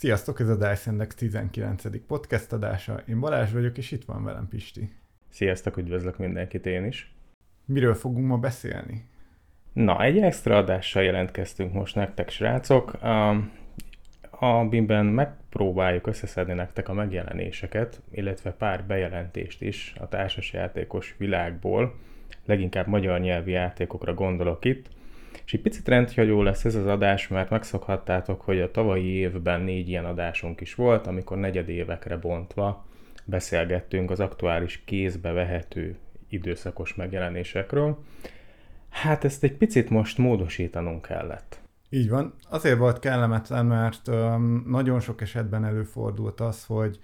Sziasztok, ez a Dice Index 19. podcast adása. Én Balázs vagyok, és itt van velem Pisti. Sziasztok, üdvözlök mindenkit én is. Miről fogunk ma beszélni? Na, egy extra adással jelentkeztünk most nektek, srácok, amiben megpróbáljuk összeszedni nektek a megjelenéseket, illetve pár bejelentést is a társasjátékos világból, leginkább magyar nyelvi játékokra gondolok itt. És egy picit rendhagyó lesz ez az adás, mert megszokhattátok, hogy a tavalyi évben 4 ilyen adásunk is volt, amikor negyedévekre bontva beszélgettünk az aktuális kézbe vehető időszakos megjelenésekről. Hát ezt egy picit most módosítanunk kellett. Így van. Azért volt kellemetlen, mert nagyon sok esetben előfordult az, hogy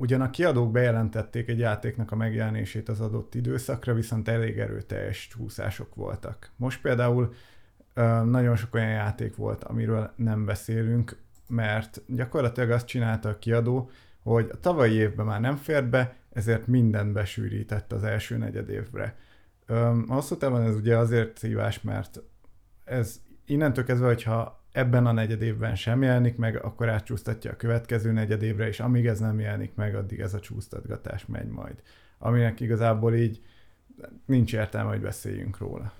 ugyan a kiadók bejelentették egy játéknak a megjelenését az adott időszakra, viszont elég erőteljes csúszások voltak. Most például nagyon sok olyan játék volt, amiről nem beszélünk, mert gyakorlatilag azt csinálta a kiadó, hogy a tavalyi évben már nem fért be, ezért mindent besűrített az első negyed évre. Hosszú távon ez ugye azért szívás, mert ez innentől kezdve, hogyha ebben a negyedévben sem jelenik meg, akkor átcsúsztatja a következő negyedévre, és amíg ez nem jelenik meg, addig ez a csúsztatgatás megy majd. Aminek igazából így nincs értelme, hogy beszéljünk róla.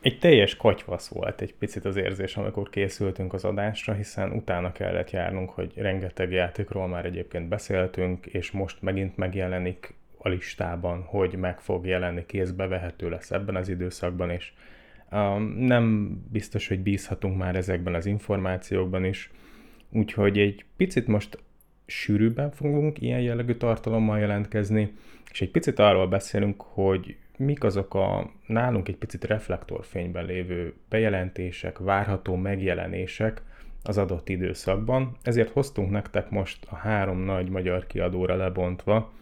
Egy teljes katyvasz volt egy picit az érzés, amikor készültünk az adásra, hiszen utána kellett járnunk, hogy rengeteg játékról már egyébként beszéltünk, és most megint megjelenik a listában, hogy meg fog jelenni, kézbe vehető lesz ebben az időszakban, és nem biztos, hogy bízhatunk már ezekben az információkban is, úgyhogy egy picit most sűrűbben fogunk ilyen jellegű tartalommal jelentkezni, és egy picit arról beszélünk, hogy mik azok a nálunk egy picit reflektorfényben lévő bejelentések, várható megjelenések az adott időszakban. Ezért hoztunk nektek most a 3 nagy magyar kiadóra lebontva,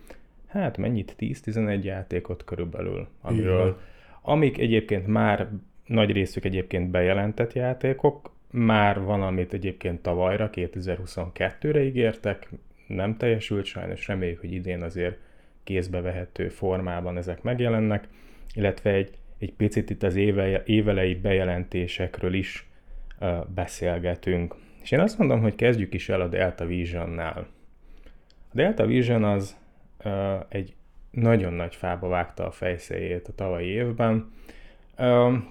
hát mennyit, 10-11 játékot körülbelül, amiről, amik egyébként már nagy részük egyébként bejelentett játékok, már van, amit egyébként tavalyra, 2022-re ígértek, nem teljesült sajnos, reméljük, hogy idén azért kézbevehető formában ezek megjelennek, illetve egy picit itt az évelei bejelentésekről is beszélgetünk. És én azt mondom, hogy kezdjük is el a Delta Visionnál. A Delta Vision az egy nagyon nagy fába vágta a fejszéjét a tavalyi évben.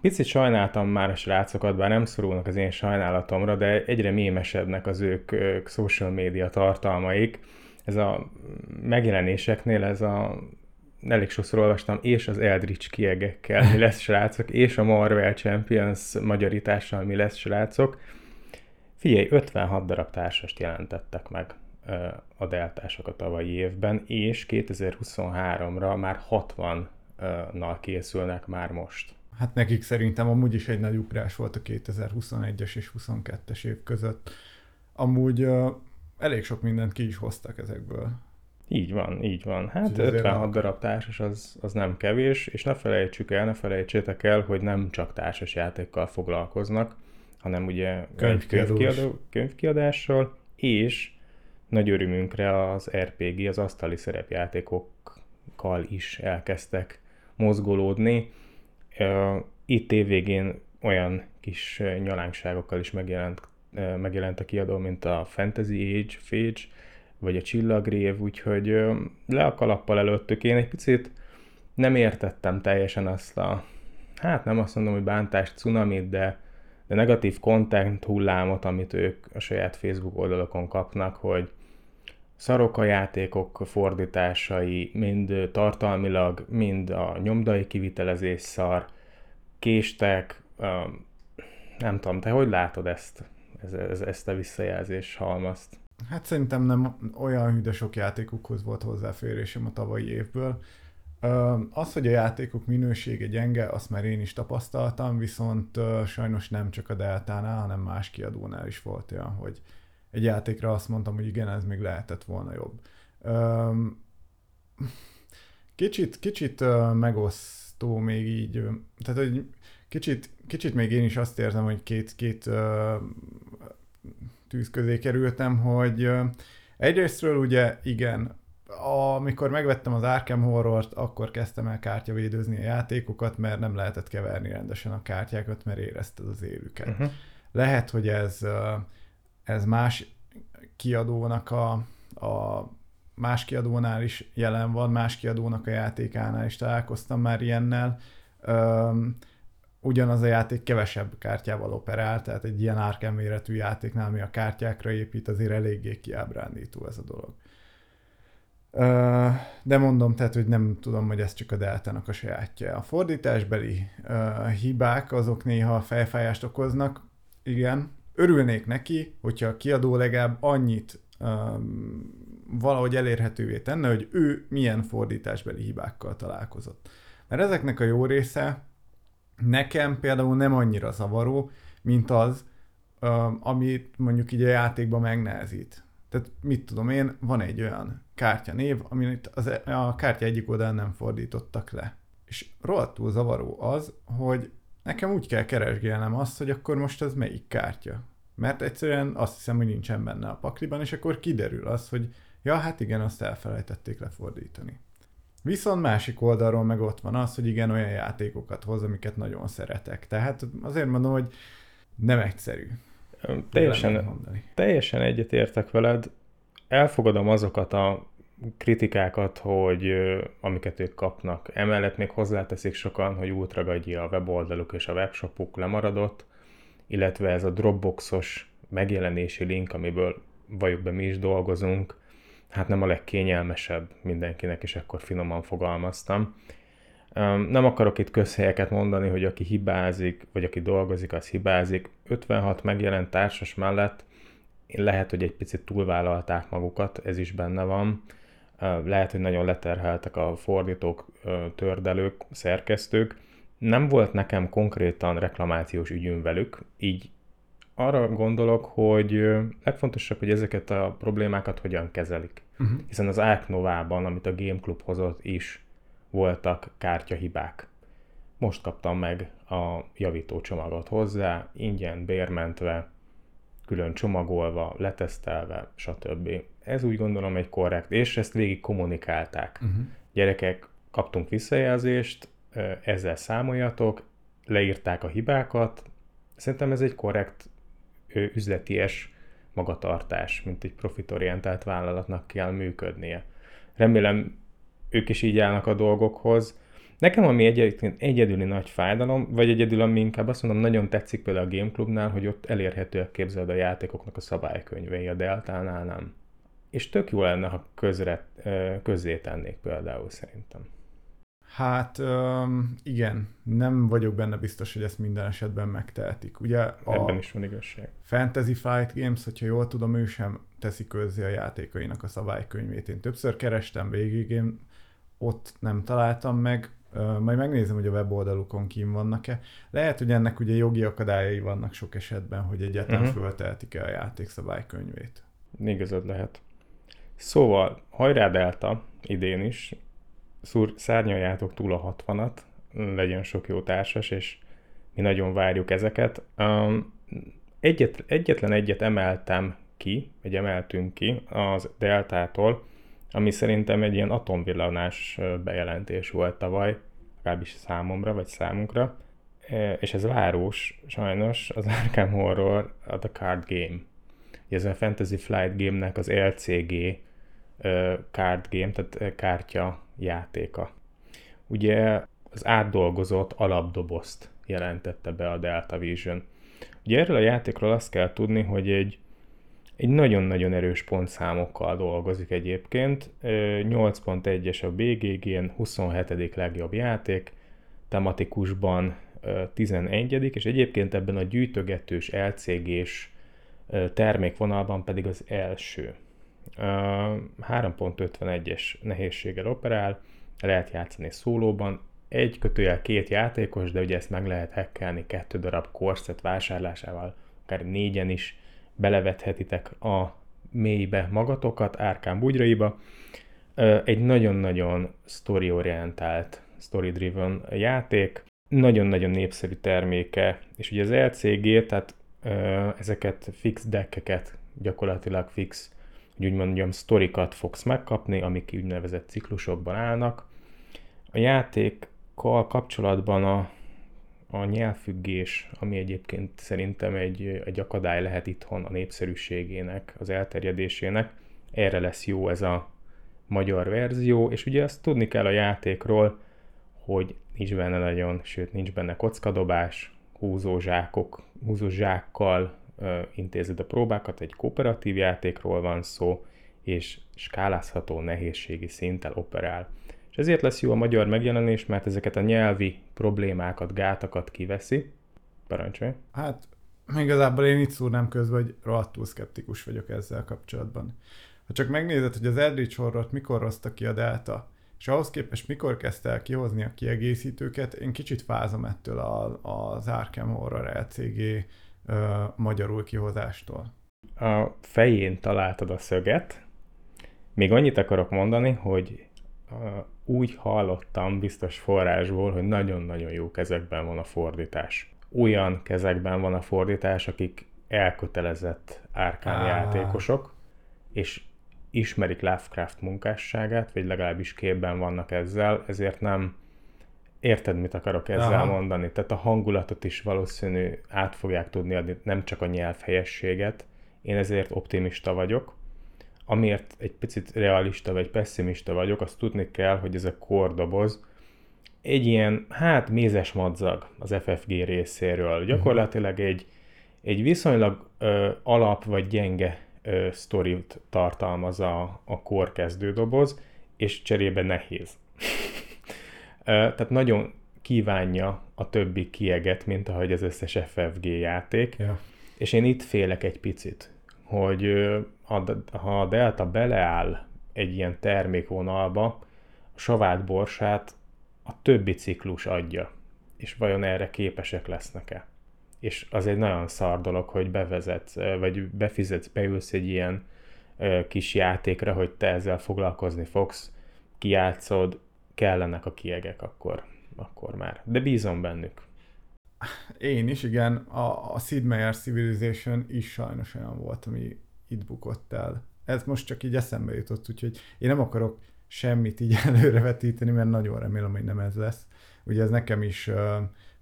Picit sajnáltam már a srácokat, bár nem szorulnak az én sajnálatomra, de egyre mémesebbnek az ők social media tartalmaik. Ez a megjelenéseknél elég sokszor olvastam, és az Eldritch kiegekkel mi lesz, srácok, és a Marvel Champions magyarítással mi lesz, srácok. Figyelj, 56 darab társast jelentettek meg a deltások a tavalyi évben, és 2023-ra már 60-nal készülnek már most. Hát nekik szerintem amúgy is egy nagy ugrás volt a 2021-es és 22-es év között. Amúgy elég sok mindent ki is hoztak ezekből. Így van, így van. Hát 56 darab társas az nem kevés, és ne felejtsétek el, hogy nem csak társas játékkal foglalkoznak, hanem ugye könyvkiadással, és nagy örömünkre az RPG, az asztali szerepjátékokkal is elkezdtek mozgolódni. Itt évvégén olyan kis nyalánkságokkal is megjelent a kiadó, mint a Fantasy Flight Games, vagy a Csillagrév, úgyhogy le a kalappal előttük. Én egy picit nem értettem teljesen azt a, hát nem azt mondom, hogy bántást, cunamit, de negatív content hullámot, amit ők a saját Facebook oldalakon kapnak, hogy szarok a játékok fordításai, mind tartalmilag, mind a nyomdai kivitelezés szar, késtek, nem tudom, te hogy látod ezt a visszajelzés halmazt? Hát szerintem nem olyan hűdösok játékokhoz volt hozzáférésem a tavalyi évből. Az, hogy a játékok minősége gyenge, azt már én is tapasztaltam, viszont sajnos nem csak a Deltánál, hanem más kiadónál is volt olyan, hogy egy játékra azt mondtam, hogy igen, ez még lehetett volna jobb. Kicsit megosztó még így, tehát hogy kicsit még én is azt érzem, hogy két tűz közé kerültem, hogy egyrésztről ugye igen, amikor megvettem az Arkham Horrort, akkor kezdtem el kártyavédőzni a játékokat, mert nem lehetett keverni rendesen a kártyákat, mert érezted az élüket. Lehet, hogy ez más kiadónak a más kiadónál is jelen van, más kiadónak a játékánál is találkoztam már ilyennel. Ugyanaz a játék kevesebb kártyával operál, tehát egy ilyen Arkham méretű játéknál, ami a kártyákra épít, azért eléggé kiábrándító ez a dolog. De mondom, tehát, hogy nem tudom, hogy ez csak a Deltának a sajátja. A fordításbeli hibák, azok néha fejfájást okoznak, igen. Örülnék neki, hogyha a kiadó legalább annyit valahogy elérhetővé tenne, hogy ő milyen fordításbeli hibákkal találkozott. Mert ezeknek a jó része nekem például nem annyira zavaró, mint az, amit mondjuk így a játékban megnehezít. Tehát mit tudom én, van egy olyan kártyanév, amit a kártya egyik oldalán nem fordítottak le. És rohadtul zavaró az, hogy nekem úgy kell keresgélnem azt, hogy akkor most ez melyik kártya. Mert egyszerűen azt hiszem, hogy nincsen benne a pakliban, és akkor kiderül az, hogy ja, hát igen, azt elfelejtették lefordítani. Viszont másik oldalról meg ott van az, hogy igen, olyan játékokat hoz, amiket nagyon szeretek. Tehát azért mondom, hogy nem egyszerű. Teljesen egyetértek veled. Elfogadom azokat a kritikákat, hogy amiket ők kapnak. Emellett még hozzáteszik sokan, hogy ultragagyi a weboldaluk és a webshopuk lemaradott, illetve ez a Dropboxos megjelenési link, amiből valljuk be mi is dolgozunk, hát nem a legkényelmesebb mindenkinek, és akkor finoman fogalmaztam. Nem akarok itt közhelyeket mondani, hogy aki hibázik, vagy aki dolgozik, az hibázik. 56 megjelent társas mellett lehet, hogy egy picit túlvállalták magukat, ez is benne van. Lehet, hogy nagyon leterheltek a fordítók, tördelők, szerkesztők. Nem volt nekem konkrétan reklamációs ügyünk velük, így arra gondolok, hogy legfontosabb, hogy ezeket a problémákat hogyan kezelik. Uh-huh. Hiszen az Ark Novában, amit a GameClub hozott is, voltak kártyahibák. Most kaptam meg a javító csomagot hozzá, ingyen, bérmentve, külön csomagolva, letesztelve, stb. Ez úgy gondolom egy korrekt, és ezt végig kommunikálták. Uh-huh. Gyerekek, kaptunk visszajelzést, ezzel számoljatok, leírták a hibákat. Szerintem ez egy korrekt üzleties magatartás, mint egy profitorientált vállalatnak kell működnie. Remélem ők is így állnak a dolgokhoz. Nekem ami egyedüli nagy fájdalom, vagy egyedül ami inkább azt mondom, nagyon tetszik például a GameClubnál, hogy ott elérhetőek képzeld a játékoknak a szabálykönyvei, a Deltánál nem. És tök jó lenne, ha közzé tennék például szerintem. Hát igen, nem vagyok benne biztos, hogy ezt minden esetben megtehetik. Ugye ebben is van igazság. Fantasy Flight Games, hogyha jól tudom, ő sem teszi közzé a játékainak a szabálykönyvét. Én többször kerestem végig, én ott nem találtam meg, majd megnézem, hogy a weboldalukon kint vannak-e. Lehet, hogy ennek ugye jogi akadályai vannak sok esetben, hogy egyáltalán föltehetik-e a játék szabálykönyvét. Igazad lehet. Szóval, hajrá Delta, idén is, szárnyaljátok túl a 60-at, legyen sok jó társas, és mi nagyon várjuk ezeket. Egyetlen egyet emeltem ki, vagy emeltünk ki az Deltától, ami szerintem egy ilyen atomvillanás bejelentés volt tavaly, legalábbis számomra, vagy számunkra, és ez várós, sajnos, az Arkham Horror: The Card Game. Ez a Fantasy Flight Game-nek az LCG Card Game, tehát kártya játéka. Ugye az átdolgozott alapdobozt jelentette be a Delta Vision. Ugye erről a játékról azt kell tudni, hogy egy nagyon-nagyon erős pontszámokkal dolgozik egyébként. 8.1-es a BGG-n, 27. legjobb játék, tematikusban 11. és egyébként ebben a gyűjtögetős LCG-s termékvonalban pedig az első. 3.51-es nehézséggel operál, lehet játszani szólóban, 1-2 játékos, de ugye ezt meg lehet hackelni 2 darab korszett vásárlásával, akár 4-en is belevethetitek a mélybe magatokat, Arkham bugyraiba. Egy nagyon-nagyon story-orientált, story-driven játék, nagyon-nagyon népszerű terméke, és ugye az LCG, tehát ezeket fix deckeket, gyakorlatilag fix, hogy úgy mondjam, sztorikat fogsz megkapni, amik úgynevezett ciklusokban állnak. A játékkal kapcsolatban a nyelvfüggés, ami egyébként szerintem egy akadály lehet itthon a népszerűségének, az elterjedésének, erre lesz jó ez a magyar verzió, és ugye azt tudni kell a játékról, hogy nincs benne nagyon, sőt nincs benne kockadobás, húzózsákkal intézed a próbákat, egy kooperatív játékról van szó, és skálázható nehézségi szinttel operál. És ezért lesz jó a magyar megjelenés, mert ezeket a nyelvi problémákat, gátakat kiveszi. Parancsolj! Hát igazából én itt szúrnám közben, hogy rohadtul szkeptikus vagyok ezzel kapcsolatban. Ha csak megnézed, hogy az Eldritch Horrort mikor hozta ki a Delta, és ahhoz képest mikor kezdte el kihozni a kiegészítőket, én kicsit fázom ettől az Arkham Horror LCG magyarul kihozástól. A fején találtad a szöget. Még annyit akarok mondani, hogy úgy hallottam biztos forrásból, hogy nagyon-nagyon jó kezekben van a fordítás. Olyan kezekben van a fordítás, akik elkötelezett Arkham játékosok, és ismerik Lovecraft munkásságát, vagy legalábbis képben vannak ezzel, ezért nem érted, mit akarok ezzel mondani. Tehát a hangulatot is valószínű át fogják tudni adni, nem csak a nyelvhelyességet. Én ezért optimista vagyok. Amiért egy picit realista vagy pessimista vagyok, azt tudni kell, hogy ez a kordoboz egy ilyen, mézes madzag az FFG részéről. Gyakorlatilag egy viszonylag alap vagy gyenge sztorit tartalmaz a kor kezdődoboz, és cserébe nehéz. Tehát nagyon kívánja a többi kieget, mint ahogy az összes FFG játék. Yeah. És én itt félek egy picit, hogy ha a Delta beleáll egy ilyen termékvonalba, a savát borsát a többi ciklus adja. És vajon erre képesek lesznek-e? És az egy nagyon szar dolog, hogy bevezetsz, vagy befizetsz, beülsz egy ilyen kis játékra, hogy te ezzel foglalkozni fogsz, kijátszod, kellenek a kiegek akkor már. De bízom bennük. Én is, igen. A Sid Meier's Civilization is sajnos olyan volt, ami itt bukott el. Ez most csak így eszembe jutott, úgyhogy én nem akarok semmit így előrevetíteni, mert nagyon remélem, hogy nem ez lesz. Ugye ez nekem is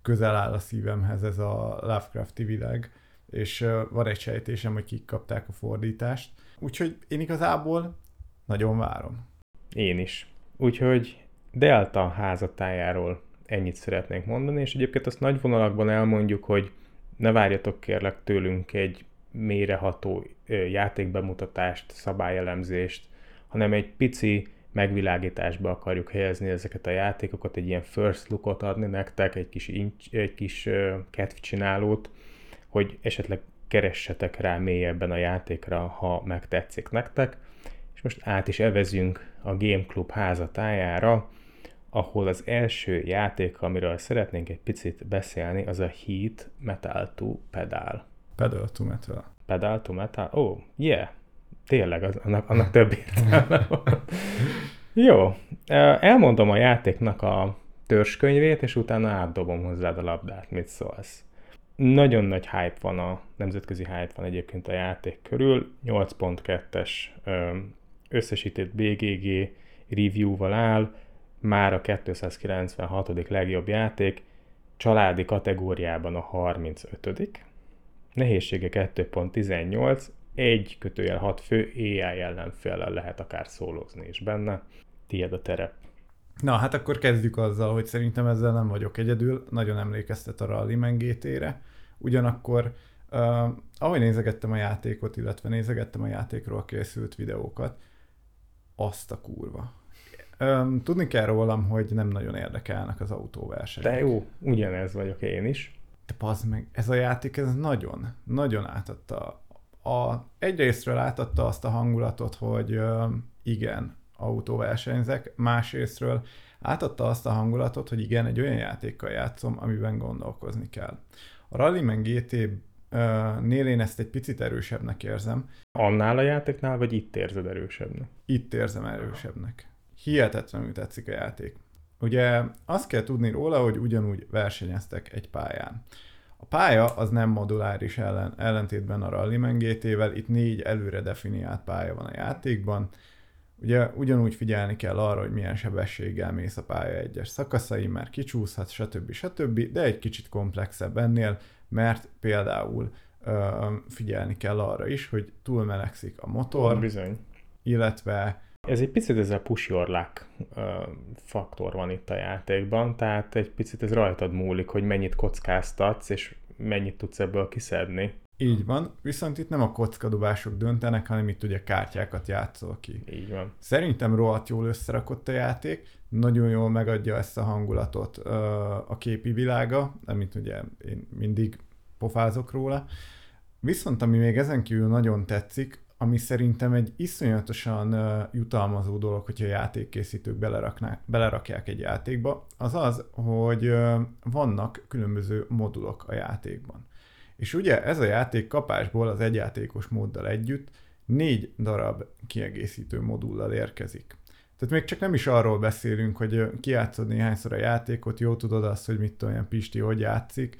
közel áll a szívemhez ez a Lovecrafti világ, és van egy sejtésem, hogy kik kapták a fordítást. Úgyhogy én igazából nagyon várom. Én is. Úgyhogy Delta házatájáról ennyit szeretnénk mondani, és egyébként azt nagy vonalakban elmondjuk, hogy ne várjatok kérlek tőlünk egy mélyreható játékbemutatást, szabályelemzést, hanem egy pici megvilágításba akarjuk helyezni ezeket a játékokat, egy ilyen first lookot adni nektek, egy kis kedvcsinálót, hogy esetleg keressetek rá mélyebben a játékra, ha megtetszik nektek. És most át is evezünk a GameClub házatájára, ahol az első játék, amiről szeretnénk egy picit beszélni, az a Heat Metal to Pedal. Pedal to Metal. Pedal to Metal? Oh, yeah! Tényleg, annak több értelme volt. Jó, elmondom a játéknak a törzskönyvét, és utána átdobom hozzád a labdát, mit szólsz. Nagyon nagy hype van, nemzetközi hype van egyébként a játék körül, 8.2-es összesített BGG review-val áll, már a 296. legjobb játék, családi kategóriában a 35. Nehézsége 2.18, 1-6 fő AI ellenféllel lehet akár szólózni is benne. Tied a terep. Na, hát akkor kezdjük azzal, hogy szerintem ezzel nem vagyok egyedül. Nagyon emlékeztet a Rallyman GT-re. Ugyanakkor, ahogy nézegettem a játékot, illetve nézegettem a játékról készült videókat, azt a kurva. Tudni kell rólam, hogy nem nagyon érdekelnek az autóversenyek. De jó, ugyanez vagyok én is. De pazd meg, ez a játék ez nagyon, nagyon átadta egyrésztről átadta azt a hangulatot, hogy igen, autóversenyzek, másrésztről átadta azt a hangulatot, hogy igen, egy olyan játékkal játszom, amiben gondolkozni kell. A Rallyman GT-nél én ezt egy picit erősebbnek érzem. Annál a játéknál, vagy itt érzed erősebbnek? Itt érzem erősebbnek. Hihetetlenül tetszik a játék. Ugye azt kell tudni róla, hogy ugyanúgy versenyeztek egy pályán. A pálya az nem moduláris ellentétben a Rallyman GT-vel, itt 4 előre definiált pálya van a játékban, Ugye ugyanúgy figyelni kell arra, hogy milyen sebességgel mész a pálya egyes szakaszai, mert kicsúszhat, stb. Stb., de egy kicsit komplexebb ennél, mert például figyelni kell arra is, hogy túlmelegszik a motor, bizony. Illetve... Ez egy picit ez a push your luck faktor van itt a játékban, tehát egy picit ez rajtad múlik, hogy mennyit kockáztatsz, és mennyit tudsz ebből kiszedni. Így van, viszont itt nem a kockadobások döntenek, hanem itt ugye kártyákat játszol ki. Így van. Szerintem rohadt jól összerakott a játék, nagyon jól megadja ezt a hangulatot a képi világa, amit ugye én mindig pofázok róla. Viszont ami még ezen kívül nagyon tetszik, ami szerintem egy iszonyatosan jutalmazó dolog, hogyha játékkészítők belerakják egy játékba, az az, hogy vannak különböző modulok a játékban. És ugye ez a játék kapásból az egyjátékos móddal együtt 4 darab kiegészítő modullal érkezik. Tehát még csak nem is arról beszélünk, hogy kijátszod néhányszor a játékot, jó tudod azt, hogy mit olyan Pisti hogy játszik,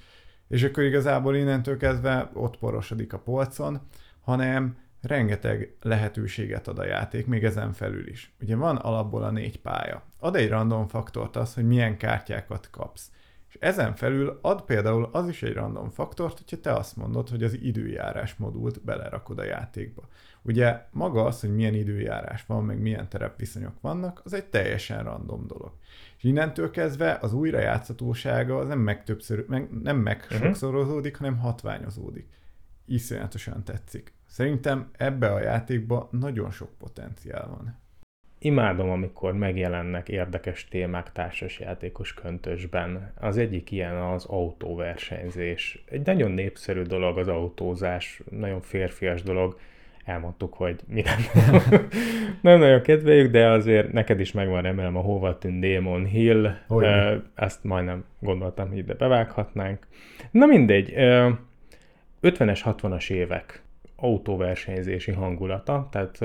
és akkor igazából innentől kezdve ott porosodik a polcon, hanem rengeteg lehetőséget ad a játék, még ezen felül is. Ugye van alapból a 4 pálya. Ad egy random faktort az, hogy milyen kártyákat kapsz. És ezen felül ad például az is egy random faktort, hogyha te azt mondod, hogy az időjárás modult belerakod a játékba. Ugye maga az, hogy milyen időjárás van, meg milyen terepviszonyok vannak, az egy teljesen random dolog. És innentől kezdve az újrajátszhatósága az nem megsokszorozódik, hanem hatványozódik. Iszonyatosan tetszik. Szerintem ebbe a játékban nagyon sok potenciál van. Imádom, amikor megjelennek érdekes témák társasjátékos köntösben. Az egyik ilyen az autóversenyzés. Egy nagyon népszerű dolog az autózás, nagyon férfias dolog. Elmondtuk, hogy mi nem nagyon kedveljük, de azért neked is megvan, remélem, a Hova tűnt Démon Hill. Ezt majdnem gondoltam, hogy ide bevághatnánk. Na mindegy, 50-es, 60-as évek autóversenyzési hangulata, tehát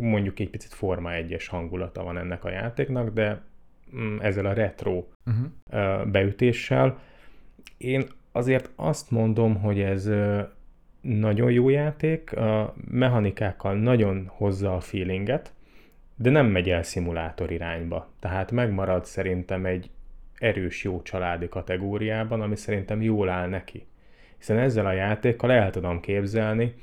mondjuk egy picit Forma 1-es hangulata van ennek a játéknak, de ezzel a retro beütéssel. Én azért azt mondom, hogy ez nagyon jó játék, a mechanikákkal nagyon hozza a feelinget, de nem megy el szimulátor irányba. Tehát megmarad szerintem egy erős jó családi kategóriában, ami szerintem jól áll neki. Hiszen ezzel a játékkal el tudom képzelni,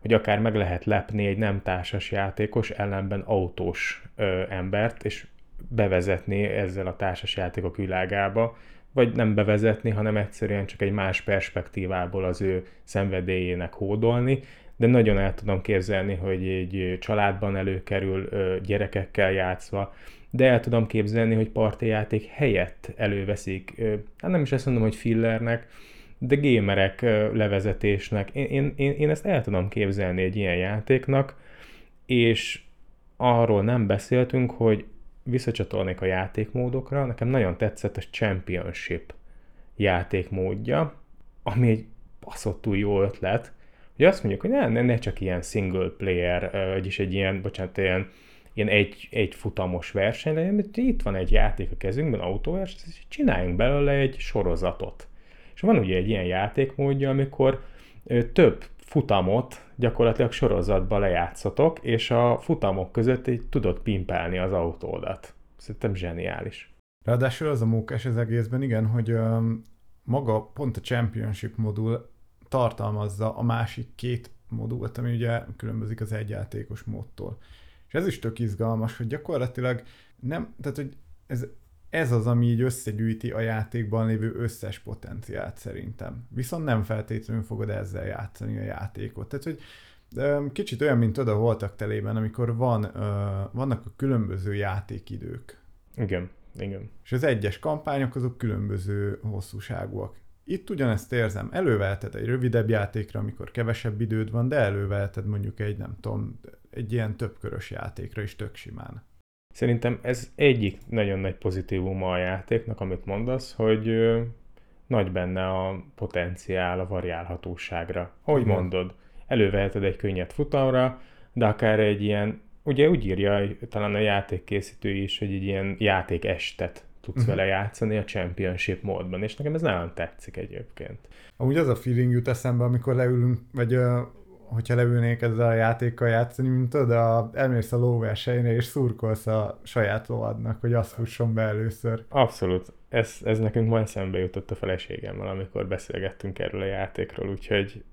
hogy akár meg lehet lepni egy nem társas játékos, ellenben autós embert, és bevezetni ezzel a társas játékok világába, vagy nem bevezetni, hanem egyszerűen csak egy más perspektívából az ő szenvedélyének hódolni, de nagyon el tudom képzelni, hogy egy családban előkerül gyerekekkel játszva, de el tudom képzelni, hogy partijáték helyett előveszik, hát nem is azt mondom, hogy fillernek, de gémerek levezetésnek. Én ezt el tudom képzelni egy ilyen játéknak, és arról nem beszéltünk, hogy visszacsatolnék a játékmódokra. Nekem nagyon tetszett a Championship játékmódja, ami egy baszottul jó ötlet, hogy azt mondjuk, hogy ne csak ilyen single player, vagyis egy ilyen, bocsánat, ilyen egy futamos verseny legyen, mert itt van egy játék a kezünkben, autóverseny, és csináljunk belőle egy sorozatot. És van ugye egy ilyen játékmódja, amikor több futamot gyakorlatilag sorozatban lejátszatok, és a futamok között így tudod pimpelni az autódat. Szerintem zseniális. Ráadásul az a mókás az egészben, igen, hogy maga pont a Championship modul tartalmazza a másik 2 modult, ami ugye különbözik az egyjátékos módtól. És ez is tök izgalmas, hogy gyakorlatilag nem, tehát hogy ez az, ami így összegyűjti a játékban lévő összes potenciált szerintem. Viszont nem feltétlenül fogod ezzel játszani a játékot. Tehát, hogy kicsit olyan, mint oda voltak telében, amikor vannak a különböző játékidők. Igen, igen. És az egyes kampányok azok különböző hosszúságúak. Itt ugyanezt érzem, előveheted egy rövidebb játékra, amikor kevesebb időd van, de előveheted mondjuk egy, nem tudom, egy ilyen többkörös játékra is tök simán. Szerintem ez egyik nagyon nagy pozitívuma a játéknak, amit mondasz, hogy nagy benne a potenciál a variálhatóságra. Hogy mondod? Előveheted egy könnyed futamra, de akár egy ilyen, ugye úgy írja talán a játékkészítő is, hogy egy ilyen játékestet tudsz vele játszani a Championship módban, és nekem ez nagyon tetszik egyébként. Amúgy az a feeling jut eszembe, amikor leülünk, vagy hogyha leülnék ezzel a játékkal játszani, mint tudod, elmész a lóversenyre és szurkolsz a saját lovadnak, hogy azt fusson be először. Abszolút. Ez nekünk ma eszembe jutott a feleségemmel, amikor beszélgettünk erről a játékról, úgyhogy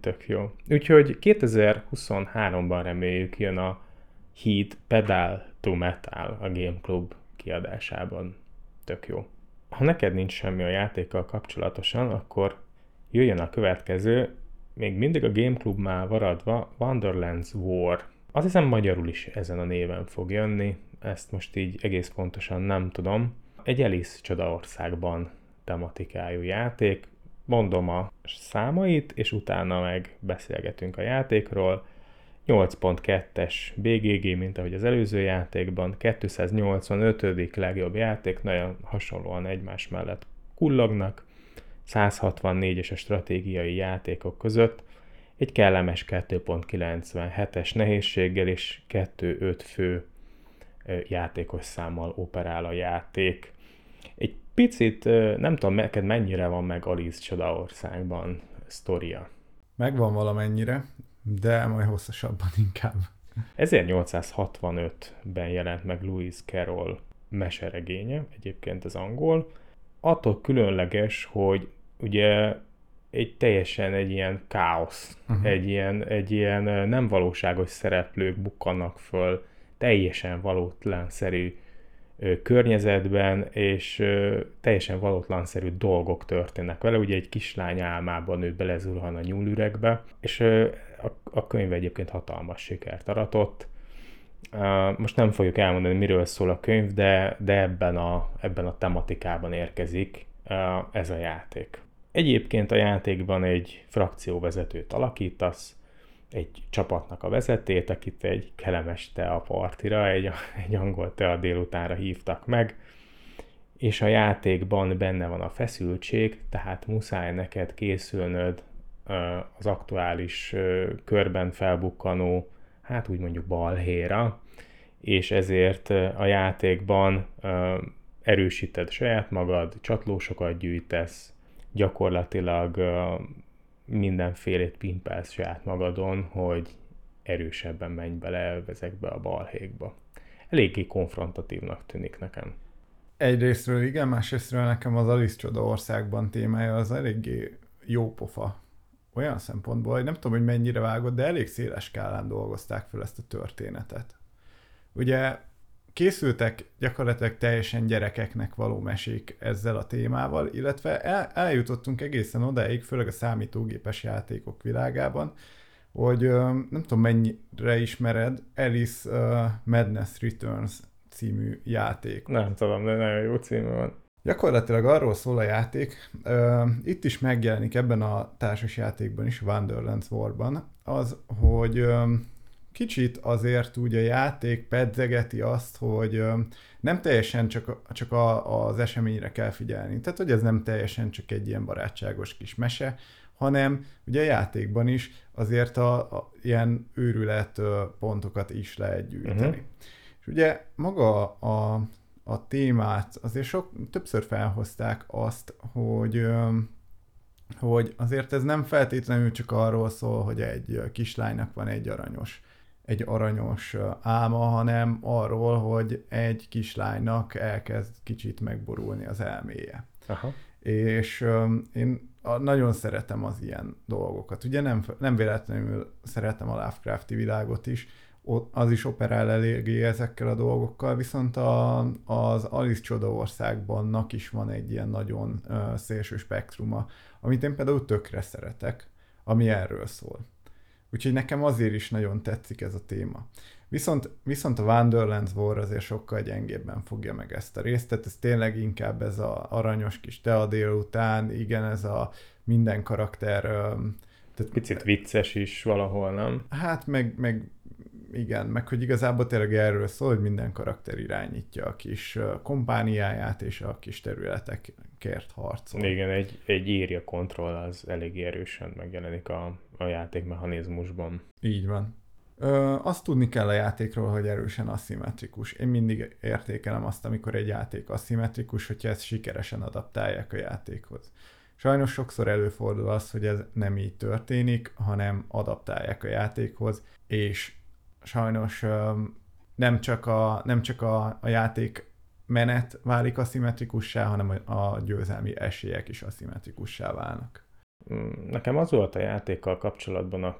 tök jó. Úgyhogy 2023-ban reméljük jön a hit Pedal to Metal a GameClub kiadásában. Tök jó. Ha neked nincs semmi a játékkal kapcsolatosan, akkor jöjjön a következő, még mindig a GameClubnál maradva, Wonderland War. Azt hiszem magyarul is ezen a néven fog jönni, ezt most így egész pontosan nem tudom. Egy Alice csodaországban tematikájú játék, mondom a számait, és utána meg beszélgetünk a játékról. 8.2-es BGG, mint ahogy az előző játékban, 285. legjobb játék, nagyon hasonlóan egymás mellett kullognak, 164-es a stratégiai játékok között, egy kellemes 2.97-es nehézséggel és 2-5 fő játékos számmal operál a játék. Egy picit, nem tudom neked mennyire van meg Alice csodaországban sztoria. Megvan valamennyire, de majd hosszasabban inkább. 1865-ben jelent meg Lewis Carroll meseregénye, egyébként az angol. Attól különleges, hogy ugye teljesen egy ilyen káosz, egy ilyen nem valóságos szereplők bukkannak föl teljesen valótlanszerű környezetben, és teljesen valótlanszerű dolgok történnek vele. Ugye egy kislány álmában ő belezuhan a nyúlüregbe, és a könyv egyébként hatalmas sikert aratott. Most nem fogjuk elmondani, miről szól a könyv, de ebben a tematikában érkezik ez a játék. Egyébként a játékban egy frakcióvezetőt alakítasz, egy csapatnak a vezetét, akit egy kellemes teapartira, egy angol tea délutánra hívtak meg, és a játékban benne van a feszültség, tehát muszáj neked készülnöd az aktuális körben felbukkanó, hát úgy mondjuk balhéra, és ezért a játékban erősíted saját magad, csatlósokat gyűjtesz, gyakorlatilag mindenfélét pimpelsz saját magadon, hogy erősebben menj bele ezekbe a balhékba. Eléggé konfrontatívnak tűnik nekem. Egyrésztről igen, másrésztről nekem az Alice csodaországban témája az eléggé jó pofa. Olyan szempontból, hogy nem tudom, hogy mennyire vágott, de elég széles skálán dolgozták fel ezt a történetet. Ugye készültek gyakorlatilag teljesen gyerekeknek való mesék ezzel a témával, illetve eljutottunk egészen odáig, főleg a számítógépes játékok világában, hogy nem tudom mennyire ismered, Alice Madness Returns című játék. Nem tudom, de nagyon jó címe van. Gyakorlatilag arról szól a játék, itt is megjelenik ebben a társasjátékban is, Wonderland Warban, az, hogy kicsit azért úgy a játék pedzegeti azt, hogy nem teljesen csak az eseményre kell figyelni. Tehát, hogy ez nem teljesen csak egy ilyen barátságos kis mese, hanem ugye a játékban is azért a ilyen őrület pontokat is lehet gyűjteni. És ugye maga a témát, azért többször felhozták azt, hogy azért ez nem feltétlenül csak arról szól, hogy egy kislánynak van egy aranyos álma, hanem arról, hogy egy kislánynak elkezd kicsit megborulni az elméje. Aha. És én nagyon szeretem az ilyen dolgokat. Ugye nem véletlenül szeretem a Lovecrafti világot is, az is operál eléggé ezekkel a dolgokkal, viszont az Alice csodaországbannak is van egy ilyen nagyon szélső spektruma, amit én például tökre szeretek, ami erről szól. Úgyhogy nekem azért is nagyon tetszik ez a téma. Viszont a Wonderland War azért sokkal gyengébben fogja meg ezt a részt, tehát ez tényleg inkább ez az aranyos kis tea délután, igen, ez a minden karakter... Tehát picit vicces is valahol, nem? Hát meg igen, meg hogy igazából tényleg erről szól, hogy minden karakter irányítja a kis kompániáját, és a kis területekért harcol. Igen, egy írja kontroll az elég erősen megjelenik a játékmechanizmusban. Így van. Azt tudni kell a játékról, hogy erősen aszimmetrikus. Én mindig értékelem azt, amikor egy játék aszimmetrikus, hogyha ezt sikeresen adaptálják a játékhoz. És Sajnos sokszor előfordul az, hogy ez nem így történik, hanem adaptálják a játékhoz, és sajnos nem csak a játék menet válik aszimmetrikussá, hanem a győzelmi esélyek is aszimmetrikussá válnak. Nekem az volt a játékkal kapcsolatban a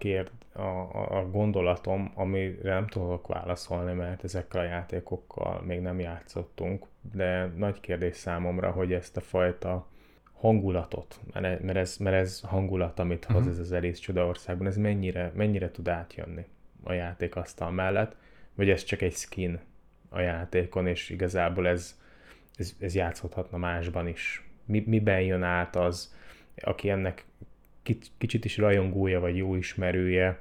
gondolatom, amire nem tudok válaszolni, mert ezekkel a játékokkal még nem játszottunk, de nagy kérdés számomra, hogy ezt a fajta hangulatot, mert ez hangulat, amit hoz ez az Alice Csodaországban, ez mennyire tud átjönni a játékasztal mellett, vagy ez csak egy skin a játékon, és igazából ez játszhatna másban is. Miben jön át az, aki ennek kicsit is rajongója, vagy jó ismerője,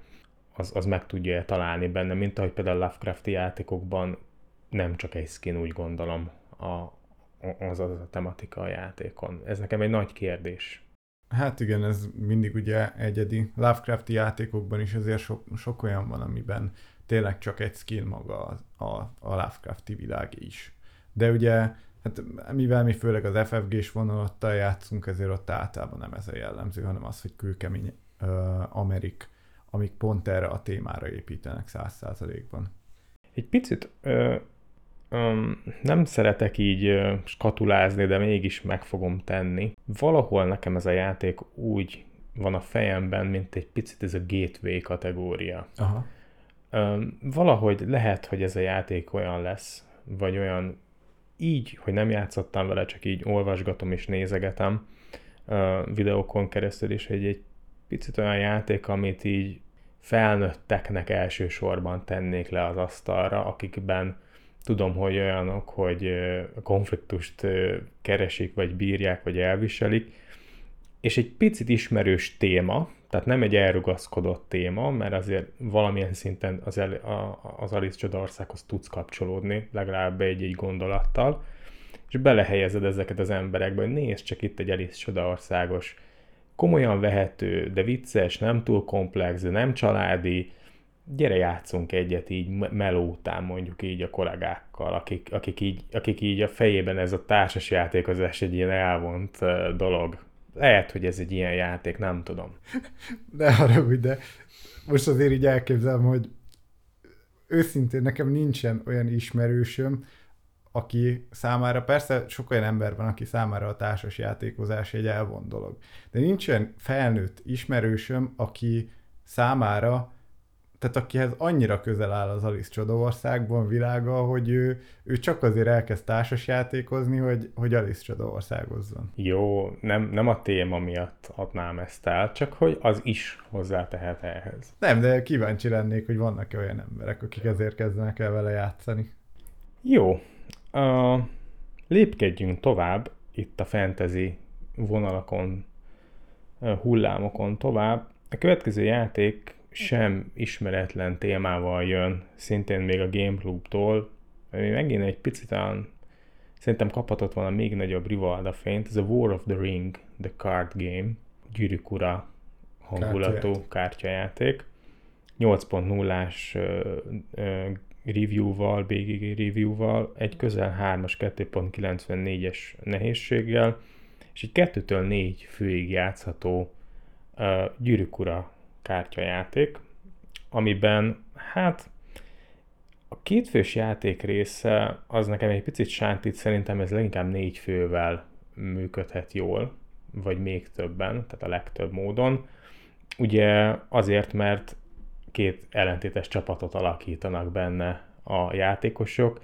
az meg tudja találni benne, mint ahogy például Lovecrafti játékokban nem csak egy skin, úgy gondolom, az a tematika a játékon. Ez nekem egy nagy kérdés. Hát igen, ez mindig ugye egyedi. Lovecrafti játékokban is azért sok olyan van, amiben tényleg csak egy skin maga a Lovecrafti világ is. De ugye, hát mivel mi főleg az FFG-s vonalattal játszunk, ezért ott általában nem ez a jellemző, hanem az, hogy kőkemény amerik, amik pont erre a témára építenek 100%-ban. Egy picit nem szeretek így skatulázni, de mégis meg fogom tenni. Valahol nekem ez a játék úgy van a fejemben, mint egy picit ez a gateway kategória. Aha. Valahogy lehet, hogy ez a játék olyan lesz, vagy olyan így, hogy nem játszottam vele, csak így olvasgatom és nézegetem videókon keresztül is, hogy egy picit olyan játék, amit így felnőtteknek elsősorban tennék le az asztalra, akikben tudom, hogy olyanok, hogy konfliktust keresik, vagy bírják, vagy elviselik, és egy picit ismerős téma, tehát nem egy elrugaszkodott téma, mert azért valamilyen szinten az Alice Csodaországhoz tudsz kapcsolódni, legalább egy gondolattal, és belehelyezed ezeket az emberekbe, hogy nézd csak itt egy Alice Csodaországos, komolyan vehető, de vicces, nem túl komplex, de nem családi, gyere játszunk egyet így meló után mondjuk így a kollégákkal, akik így a fejében ez a társasjátékozás egy ilyen elvont dolog. Lehet, hogy ez egy ilyen játék, nem tudom. Ne haragudj, de most azért így elképzelem, hogy őszintén nekem nincsen olyan ismerősöm, aki számára, persze sok olyan ember van, aki számára a társasjátékozás egy elvont dolog, de nincsen felnőtt ismerősöm, aki számára, tehát akihez annyira közel áll az Alice Csodaországban világa, hogy ő csak azért elkezd társasjátékozni, hogy Alice Csodaországozzon. Jó, nem a téma miatt adnám ezt el, csak hogy az is hozzátehet ehhez. Nem, de kíváncsi lennék, hogy vannak-e olyan emberek, akik ezért kezdenek el vele játszani. Jó, lépkedjünk tovább itt a fantasy vonalakon, hullámokon tovább. A következő játék sem ismeretlen témával jön, szintén még a GameClubtól, ami megint egy picit szerintem kaphatott volna még nagyobb rivalda fényt, ez a War of the Ring, The Card Game, Gyűrűk Ura hangulatú kártyajáték. 8.0-ás review-val, BGG review-val, egy közel 3-as, 2.94-es nehézséggel, és egy 2-4 főig játszható Gyűrűk Ura kártyajáték, amiben hát a kétfős játék része az nekem egy picit sántít, szerintem ez leginkább 4 fővel működhet jól, vagy még többen, tehát a legtöbb módon. Ugye azért, mert két ellentétes csapatot alakítanak benne a játékosok,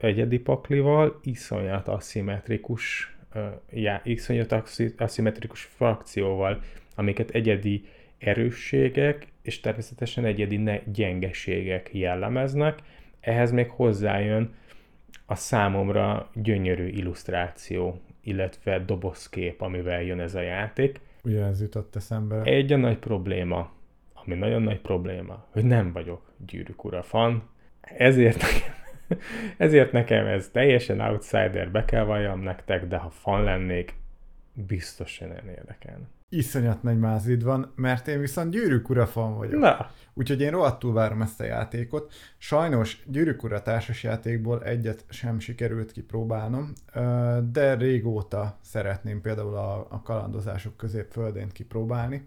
egyedi paklival, iszonyat aszimmetrikus frakcióval, amiket egyedi erősségek és természetesen egyedi gyengeségek jellemeznek. Ehhez még hozzájön a számomra gyönyörű illusztráció, illetve dobozkép, amivel jön ez a játék. Ugyanez jutott eszembe. Egy a nagy probléma, ami nagyon nagy probléma, hogy nem vagyok Gyűrűk Ura fan, ezért nekem ez teljesen outsider, be kell valljam nektek, de ha fan lennék, biztosan érdekelne. iszonyat nagy mázid van, mert én viszont Gyűrűk Ura fan vagyok. Na. Úgyhogy én rohadtul várom ezt a játékot. Sajnos Gyűrűk Ura társasjátékból egyet sem sikerült kipróbálnom, de régóta szeretném például a kalandozások középföldén kipróbálni.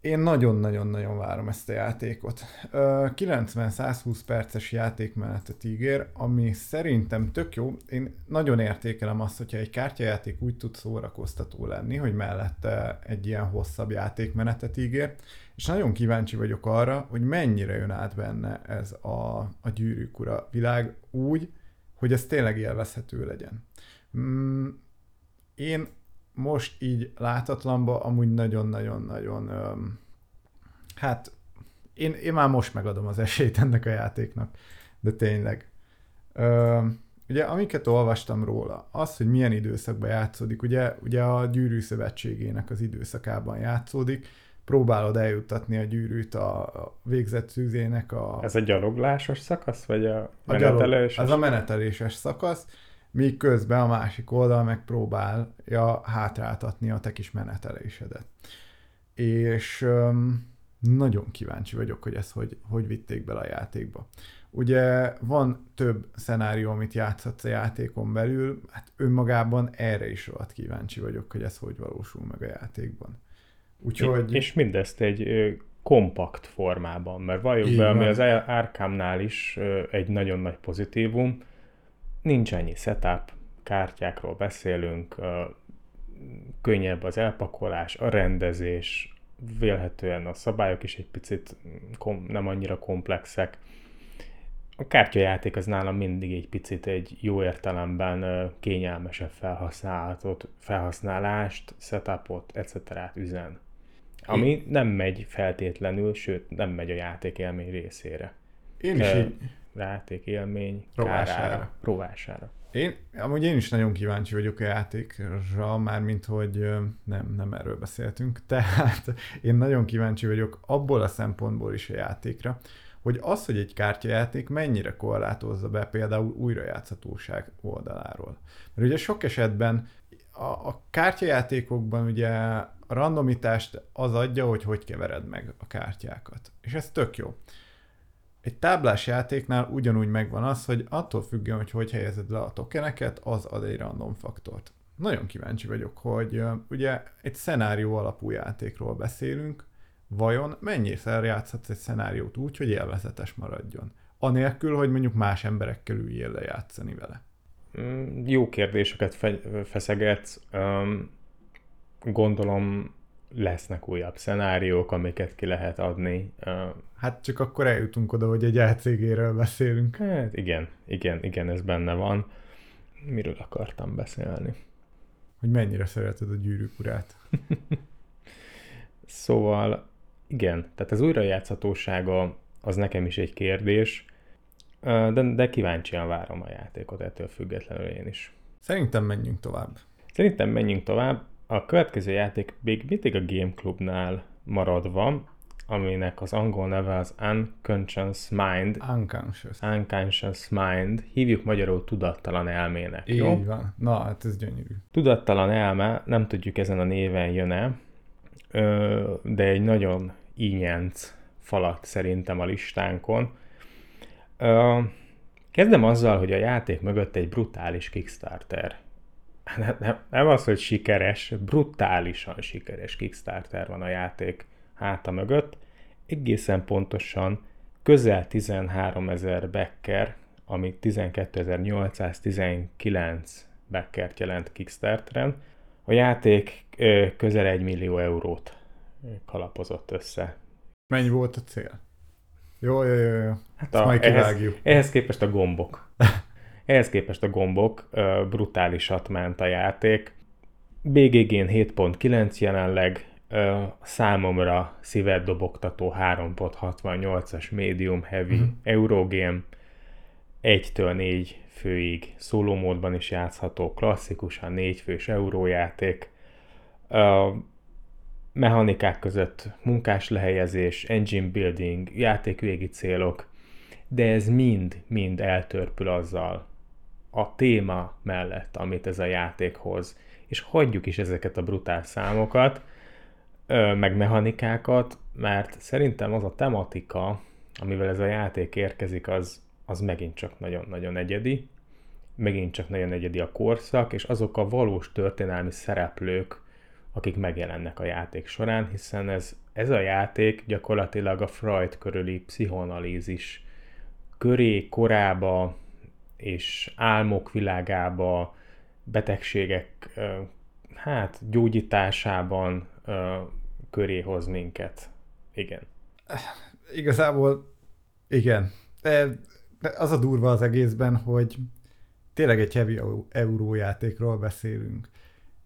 Én nagyon-nagyon-nagyon várom ezt a játékot. 90-120 perces játékmenetet ígér, ami szerintem tök jó. Én nagyon értékelem azt, hogyha egy kártyajáték úgy tud szórakoztató lenni, hogy mellette egy ilyen hosszabb játékmenetet ígér, és nagyon kíváncsi vagyok arra, hogy mennyire jön át benne ez a Gyűrűk Ura világ úgy, hogy ez tényleg élvezhető legyen. Én most így láthatlanba amúgy nagyon-nagyon-nagyon, hát én már most megadom az esélyt ennek a játéknak, de tényleg. Ugye amiket olvastam róla, az, hogy milyen időszakban játszódik, ugye a Gyűrű Szövetségének az időszakában játszódik, próbálod eljuttatni a gyűrűt a végzett szűzének a... Ez a gyaloglásos szakasz, vagy a meneteléses? Ez a meneteléses szakasz, míg közben a másik oldal megpróbálja hátráltatni a te kis menetelésedet. És nagyon kíváncsi vagyok, hogy ezt hogy vitték bele a játékba. Ugye van több szenárió, amit játszhatsz a játékon belül, hát önmagában erre is rohadt kíváncsi vagyok, hogy ez hogy valósul meg a játékban. Úgyhogy... És mindezt egy kompakt formában, mert valljuk be, ami az Arkhamnál is egy nagyon nagy pozitívum, nincs ennyi setup, kártyákról beszélünk, könnyebb az elpakolás, a rendezés, vélhetően a szabályok is egy picit nem annyira komplexek. A kártyajáték az nálam mindig egy picit egy jó értelemben kényelmesebb felhasználást, setupot, etc. üzen. Ami nem megy feltétlenül, sőt nem megy a játékélmény részére. Én is így. Játékélmény kárára, rovására. Amúgy én is nagyon kíváncsi vagyok a játékra, mármint hogy nem erről beszéltünk, tehát én nagyon kíváncsi vagyok abból a szempontból is a játékra, hogy az, hogy egy kártyajáték mennyire korlátozza be például újrajátszhatóság oldaláról. Mert ugye sok esetben a kártyajátékokban ugye a randomitást az adja, hogy kevered meg a kártyákat. És ez tök jó. Egy táblás játéknál ugyanúgy megvan az, hogy attól függően, hogy helyezed le a tokeneket, az ad egy random faktort. Nagyon kíváncsi vagyok, hogy ugye egy szenárió alapú játékról beszélünk, vajon mennyiszer játszhatsz egy szenáriót úgy, hogy élvezetes maradjon? Anélkül, hogy mondjuk más emberekkel üljél lejátszani vele. Jó kérdéseket feszegetsz. Gondolom lesznek újabb szenáriók, amiket ki lehet adni. Hát csak akkor eljutunk oda, hogy egy LCG-ről beszélünk. Hát igen, ez benne van. Miről akartam beszélni? Hogy mennyire szereted a Gyűrűk Urát. Szóval igen, tehát az újrajátszhatósága az nekem is egy kérdés, de kíváncsian várom a játékot, ettől függetlenül én is. Szerintem menjünk tovább. A következő játék még mindig a GameClubnál maradva, aminek az angol neve az Unconscious Mind. Hívjuk magyarul tudattalan elmének, jó? Így van. Na, hát ez gyönyörű. Tudattalan elme, nem tudjuk ezen a néven jön-e, de egy nagyon ínyenc falat szerintem a listánkon. Kezdem azzal, hogy a játék mögött egy brutális Kickstarter. Nem az, hogy sikeres, brutálisan sikeres Kickstarter van a játék háta mögött. Egészen pontosan közel 13.000 backer, ami 12.819 backert jelent Kickstarteren. A játék közel 1 millió eurót kalapozott össze. Mennyi volt a cél? Jó. Hát majd kivágjuk. Ehhez képest a gombok brutálisat ment a játék. BGG-n 7.9 jelenleg, számomra szívet dobogtató 3.68-as medium heavy Eurogame, 1-től 4 főig szólómódban is játszható, klasszikusan 4 fős eurójáték. Mechanikák között munkás lehelyezés, engine building, játékvégi célok, de ez mind eltörpül azzal a téma mellett, amit ez a játék hoz. És hagyjuk is ezeket a brutál számokat, meg mechanikákat, mert szerintem az a tematika, amivel ez a játék érkezik, az megint csak nagyon-nagyon egyedi. Megint csak nagyon egyedi a korszak, és azok a valós történelmi szereplők, akik megjelennek a játék során, hiszen ez a játék gyakorlatilag a Freud körüli pszichoanalízis köré, korába és álmok világába, betegségek gyógyításában köré hoz minket. Igen. Igazából igen. Az a durva az egészben, hogy tényleg egy heavy eurójátékról beszélünk.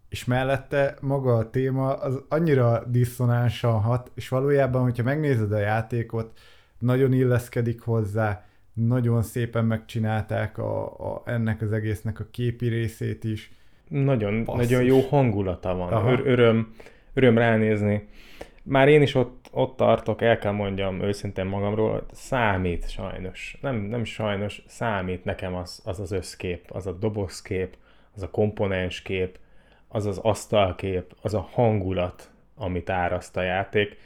És mellette maga a téma az annyira diszonánsan hat, és valójában, hogyha megnézed a játékot, nagyon illeszkedik hozzá, nagyon szépen megcsinálták ennek az egésznek a képi részét is. Nagyon jó hangulata van, öröm ránézni. Már én is ott tartok, el kell mondjam őszintén magamról, számít sajnos. Nem sajnos, számít nekem az összkép, az a dobozkép, az a komponenskép, az asztalkép, az a hangulat, amit áraszt a játék.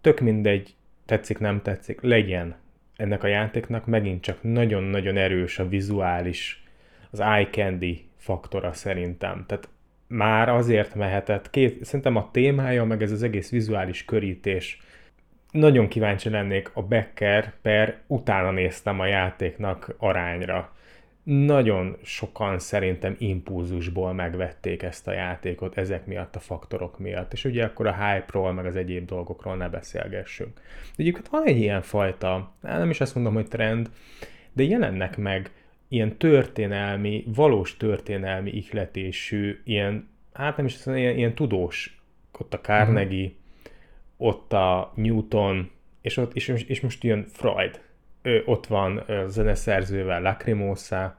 Tök mindegy, tetszik, nem tetszik, legyen ennek a játéknak megint csak nagyon-nagyon erős a vizuális, az eye candy faktora szerintem. Tehát már azért mehetett, szerintem a témája, meg ez az egész vizuális körítés. Nagyon kíváncsi lennék a Becker per utána néztem a játéknak arányra. Nagyon sokan szerintem impulzusból megvették ezt a játékot ezek miatt, a faktorok miatt. És ugye akkor a hype-ról, meg az egyéb dolgokról ne beszélgessünk. Egyébként van egy ilyen fajta, nem is azt mondom, hogy trend, de jelennek meg ilyen történelmi, valós történelmi ihletésű, ilyen, nem is azt mondom, ilyen tudós, ott a Carnegie, ott a Newton, és most jön Freud. Ott van a zeneszerzővel, Lacrimosa,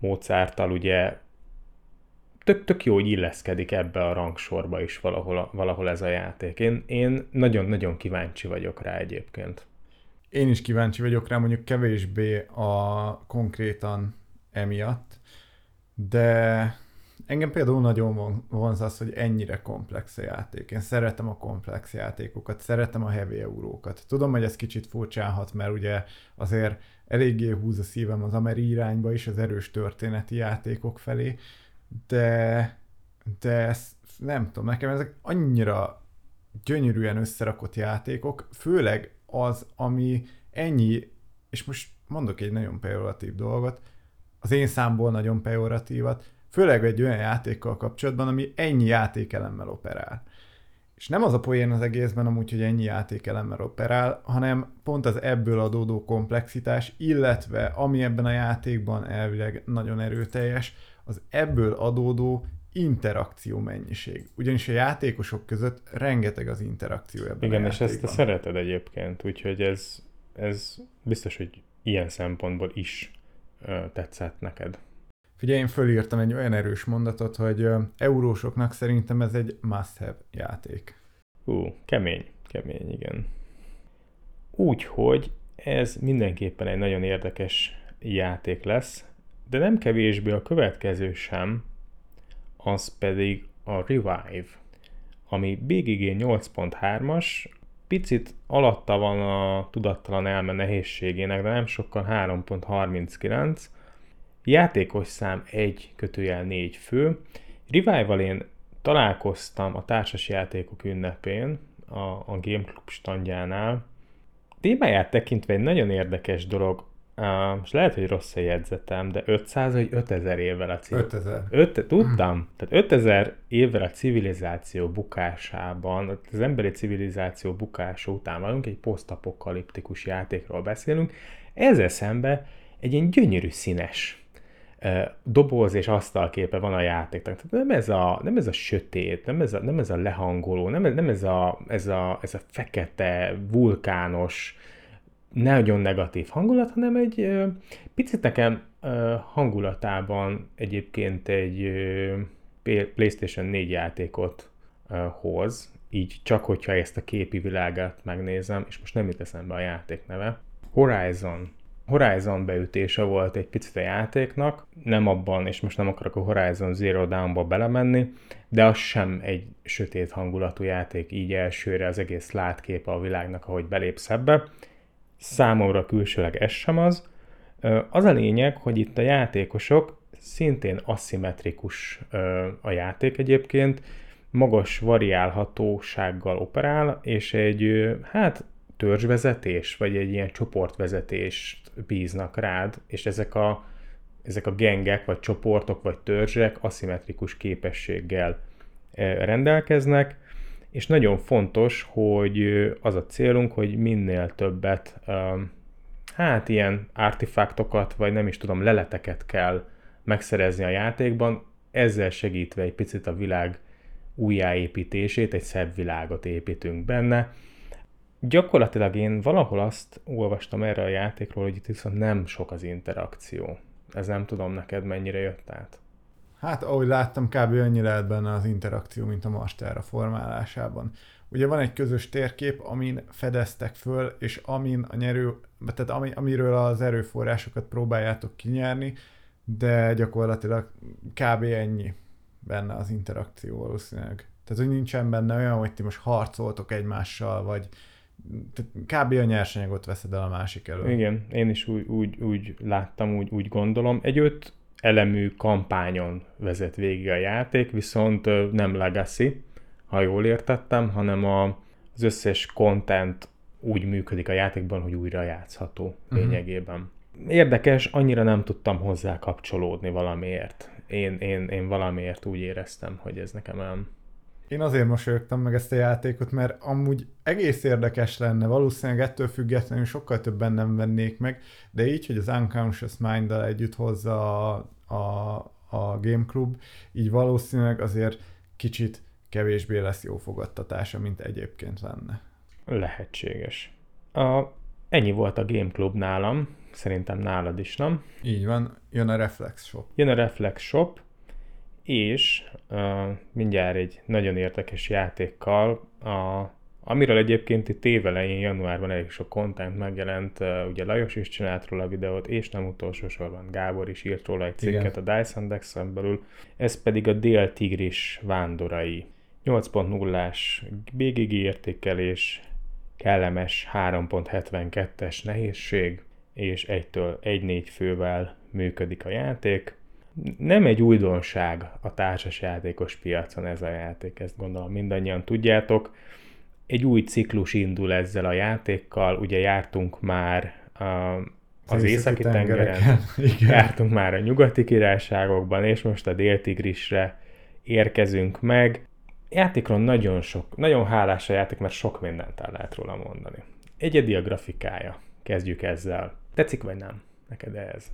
Mozarttal, ugye tök jó, hogy illeszkedik ebbe a rangsorba is valahol ez a játék. Én nagyon-nagyon kíváncsi vagyok rá egyébként. Én is kíváncsi vagyok rá, mondjuk kevésbé konkrétan emiatt, de engem például nagyon vonz az, hogy ennyire komplex a játék. Én szeretem a komplex játékokat, szeretem a heavy eurókat. Tudom, hogy ez kicsit furcsálhat, mert ugye azért eléggé húz a szívem az ameri irányba is, az erős történeti játékok felé, de nem tudom, nekem ezek annyira gyönyörűen összerakott játékok, főleg az, ami ennyi, és most mondok egy nagyon pejoratív dolgot, az én számból nagyon pejoratívat, főleg egy olyan játékkal kapcsolatban, ami ennyi játékelemmel operál. És nem az a poén az egészben amúgy, hogy ennyi játékelemmel operál, hanem pont az ebből adódó komplexitás, illetve ami ebben a játékban elvileg nagyon erőteljes, az ebből adódó interakció mennyiség. Ugyanis a játékosok között rengeteg az interakció ebben a játékban. Igen, és ezt te szereted egyébként, úgyhogy ez biztos, hogy ilyen szempontból is tetszett neked. Figyelj, én fölírtam egy olyan erős mondatot, hogy eurósoknak szerintem ez egy must-have játék. Kemény, igen. Úgyhogy ez mindenképpen egy nagyon érdekes játék lesz, de nem kevésbé a következő sem, az pedig a Revive, ami BGG 8.3-as, picit alatta van a tudattalan elme nehézségének, de nem sokkal, 3.39, játékos szám 1-4 fő. Revive-val én találkoztam a társasjátékok ünnepén, a GameClub standjánál. Témáját tekintve egy nagyon érdekes dolog, és lehet, hogy rossz a jegyzetem, de 500 vagy 5000 évvel a tehát 5000 évvel a civilizáció bukásában, az emberi civilizáció bukása után vagyunk, egy posztapokaliptikus játékról beszélünk, ezzel szemben egy ilyen gyönyörű színes doboz és asztalképe van a játéknak. Tehát nem ez a sötét, nem ez a lehangoló, nem ez a fekete, vulkános, nagyon negatív hangulat, hanem egy picit nekem hangulatában egyébként egy PlayStation 4 játékot hoz, így csak hogyha ezt a képi világát megnézem, és most nem jut eszembe a játék neve. Horizon Horizon beütése volt egy picit a játéknak, nem abban, és most nem akarok a Horizon Zero Dawn-ba belemenni, de az sem egy sötét hangulatú játék így elsőre, az egész látképe a világnak, ahogy belépsz ebbe. Számomra külsőleg ez sem az. Az a lényeg, hogy itt a játékosok, szintén aszimmetrikus a játék egyébként, magas variálhatósággal operál, és egy, törzsvezetés, vagy egy ilyen csoportvezetést bíznak rád, és ezek a gengek, vagy csoportok, vagy törzsek aszimmetrikus képességgel rendelkeznek, és nagyon fontos, hogy az a célunk, hogy minél többet, ilyen artefaktokat, vagy nem is tudom, leleteket kell megszerezni a játékban, ezzel segítve egy picit a világ újjáépítését, egy szebb világot építünk benne. Gyakorlatilag én valahol azt olvastam erre a játékról, hogy itt viszont nem sok az interakció. Ez nem tudom neked mennyire jött át. Hát ahogy láttam, kb. Annyi lehet benne az interakció, mint a Masterra formálásában. Ugye van egy közös térkép, amin fedeztek föl, és amin a amiről az erőforrásokat próbáljátok kinyerni, de gyakorlatilag kb. Ennyi benne az interakció valószínűleg. Tehát, hogy nincsen benne olyan, hogy ti most harcoltok egymással, vagy kb. A nyersanyagot veszed el a másik elől. Igen, én is úgy láttam, úgy gondolom. Egy 5 elemű kampányon vezet végig a játék, viszont nem legacy, ha jól értettem, hanem az összes content úgy működik a játékban, hogy újra játszható lényegében. Érdekes, annyira nem tudtam hozzá kapcsolódni valamiért. Én valamiért úgy éreztem, hogy ez nekem olyan... Én azért mosolyogtam meg ezt a játékot, mert amúgy egész érdekes lenne, valószínűleg ettől függetlenül sokkal többen nem vennék meg, de így, hogy az Unconscious Mind-dal együtt hozza a GameClub, így valószínűleg azért kicsit kevésbé lesz jó fogadtatása, mint egyébként lenne. Lehetséges. Ennyi volt a GameClub nálam, szerintem nálad is, nem? Így van, jön a Reflex Shop. És mindjárt egy nagyon érdekes játékkal, amiről egyébként itt évelején, januárban elég sok content megjelent, ugye Lajos is csinált róla videót, és nem utolsó sorban Gábor is írt róla egy cikket a Dice Indexen belül, ez pedig a DL Tigris vándorai. 8.0-ás BGG értékelés, kellemes 3.72-es nehézség, és 1-4 fővel működik a játék. Nem egy újdonság a társasjátékos piacon ez a játék, ezt gondolom mindannyian tudjátok. Egy új ciklus indul ezzel a játékkal, ugye jártunk már az északi tengeren, jártunk már a nyugati királyságokban, és most a Dél-Tigrisre érkezünk meg. Játékról nagyon hálás a játék, mert sok mindent el lehet róla mondani. Egyedi a grafikája, kezdjük ezzel. Tetszik vagy nem neked ez?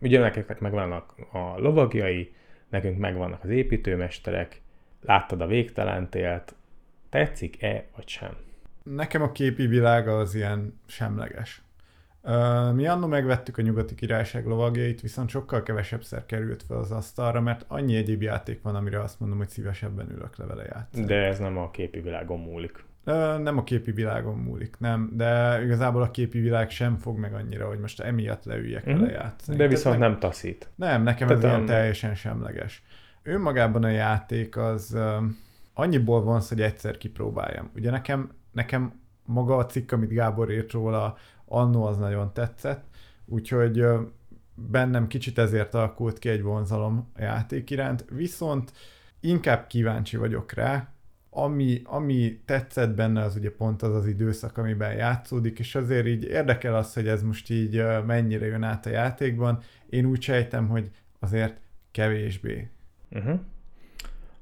Ugye nekik megvannak a lovagjai, nekünk megvannak az építőmesterek, láttad a végtelen télt, tetszik-e vagy sem? Nekem a képi világa az ilyen semleges. Mi anno megvettük a Nyugati Királyság lovagjait, viszont sokkal kevesebbszer került fel az asztalra, mert annyi egyéb játék van, amire azt mondom, hogy szívesebben ülök le vele játszani. De ez nem a képi világon múlik. Nem a képi világon múlik, nem, de igazából a képi világ sem fog meg annyira, hogy most emiatt leüljek vele játszani. De viszont nem taszít. Nem, nekem ez ilyen teljesen semleges. Önmagában a játék az annyiból vonz, hogy egyszer kipróbáljam. Ugye nekem maga a cikk, amit Gábor írt róla, anno az nagyon tetszett, úgyhogy bennem kicsit ezért alakult ki egy vonzalom a játék iránt, viszont inkább kíváncsi vagyok rá. Ami tetszett benne, az ugye pont az időszak, amiben játszódik, és azért így érdekel az, hogy ez most így mennyire jön át a játékban. Én úgy sejtem, hogy azért kevésbé.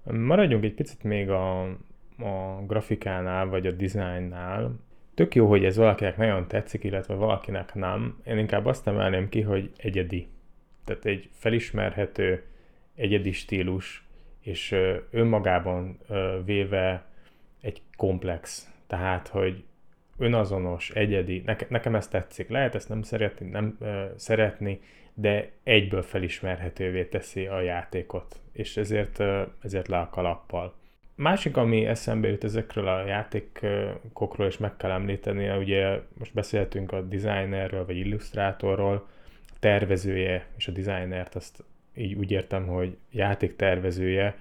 Maradjunk egy picit még a grafikánál, vagy a dizájnnál. Tök jó, hogy ez valakinek nagyon tetszik, illetve valakinek nem. Én inkább azt emelném ki, hogy egyedi. Tehát egy felismerhető, egyedi stílus, és önmagában véve egy komplex, tehát, hogy önazonos, egyedi, nekem ez tetszik, lehet ezt nem szeretni, de egyből felismerhetővé teszi a játékot, és ezért le a kalappal. Másik, ami eszembe jut ezekről a játékokról, és meg kell említeni, ugye most beszéltünk a designerről, vagy illusztrátorról, a tervezője, és a designert azt így úgy értem, hogy játéktervezője,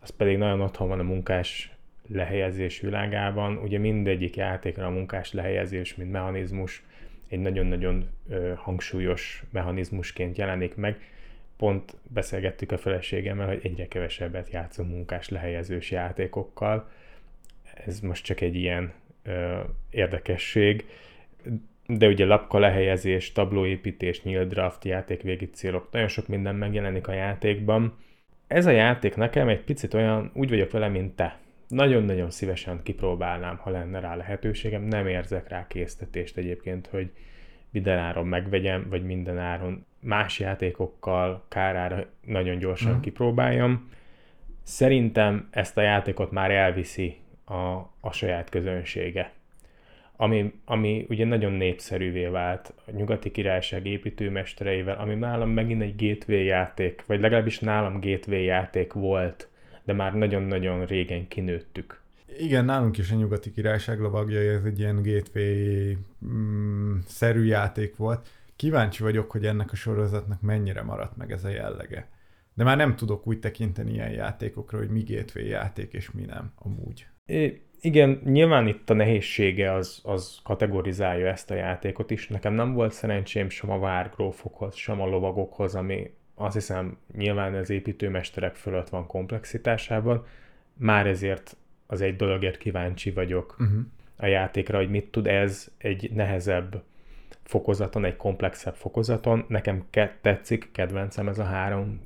az pedig nagyon otthon van a munkás lehelyezés világában. Ugye mindegyik játékra a munkás lehelyezés, mint mechanizmus, egy nagyon-nagyon hangsúlyos mechanizmusként jelenik meg. Pont beszélgettük a feleségemmel, hogy egyre kevesebbet játszunk munkás lehelyezős játékokkal. Ez most csak egy ilyen érdekesség. De ugye lapka lehelyezés, tablóépítés, nyílt draft, játékvégi célok, nagyon sok minden megjelenik a játékban. Ez a játék nekem egy picit olyan, úgy vagyok vele, mint te. Nagyon-nagyon szívesen kipróbálnám, ha lenne rá lehetőségem. Nem érzek rá késztetést egyébként, hogy minden áron megvegyem, vagy minden áron más játékokkal kárára nagyon gyorsan kipróbáljam. Szerintem ezt a játékot már elviszi a saját közönsége. Ami ugye nagyon népszerűvé vált a Nyugati Királyság építőmestereivel, ami nálam megint egy gateway játék, vagy legalábbis nálam gateway játék volt, de már nagyon-nagyon régen kinőttük. Igen, nálunk is a Nyugati Királyság lovagjai, ez egy ilyen gateway-szerű játék volt. Kíváncsi vagyok, hogy ennek a sorozatnak mennyire maradt meg ez a jellege. De már nem tudok úgy tekinteni ilyen játékokra, hogy mi gateway játék és mi nem, amúgy. Igen, nyilván itt a nehézsége az kategorizálja ezt a játékot is. Nekem nem volt szerencsém sem a várgrófokhoz, sem a lovagokhoz, ami azt hiszem nyilván az építőmesterek fölött van komplexitásában. Már ezért az egy dologért kíváncsi vagyok a játékra, hogy mit tud ez egy nehezebb fokozaton, egy komplexebb fokozaton. Nekem tetszik, kedvencem ez a három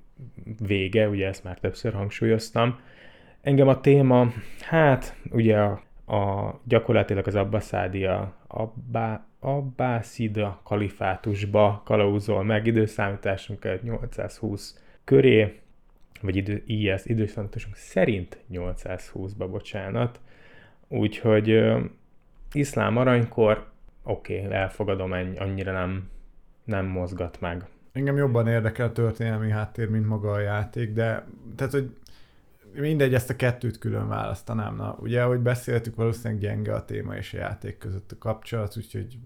vége, ugye ezt már többször hangsúlyoztam. Engem a téma, ugye a gyakorlatilag az Abbászida kalifátusba kalauzol meg időszámításunk 820 köré, vagy időszámításunk szerint 820-ba, bocsánat. Úgyhogy iszlám aranykor, oké, elfogadom, annyira nem mozgat meg. Engem jobban érdekel a történelmi háttér, mint maga a játék, de tehát, hogy mindegy, ezt a kettőt külön választanám. Na, ugye, ahogy beszéltük, valószínűleg gyenge a téma és a játék között a kapcsolat, úgyhogy...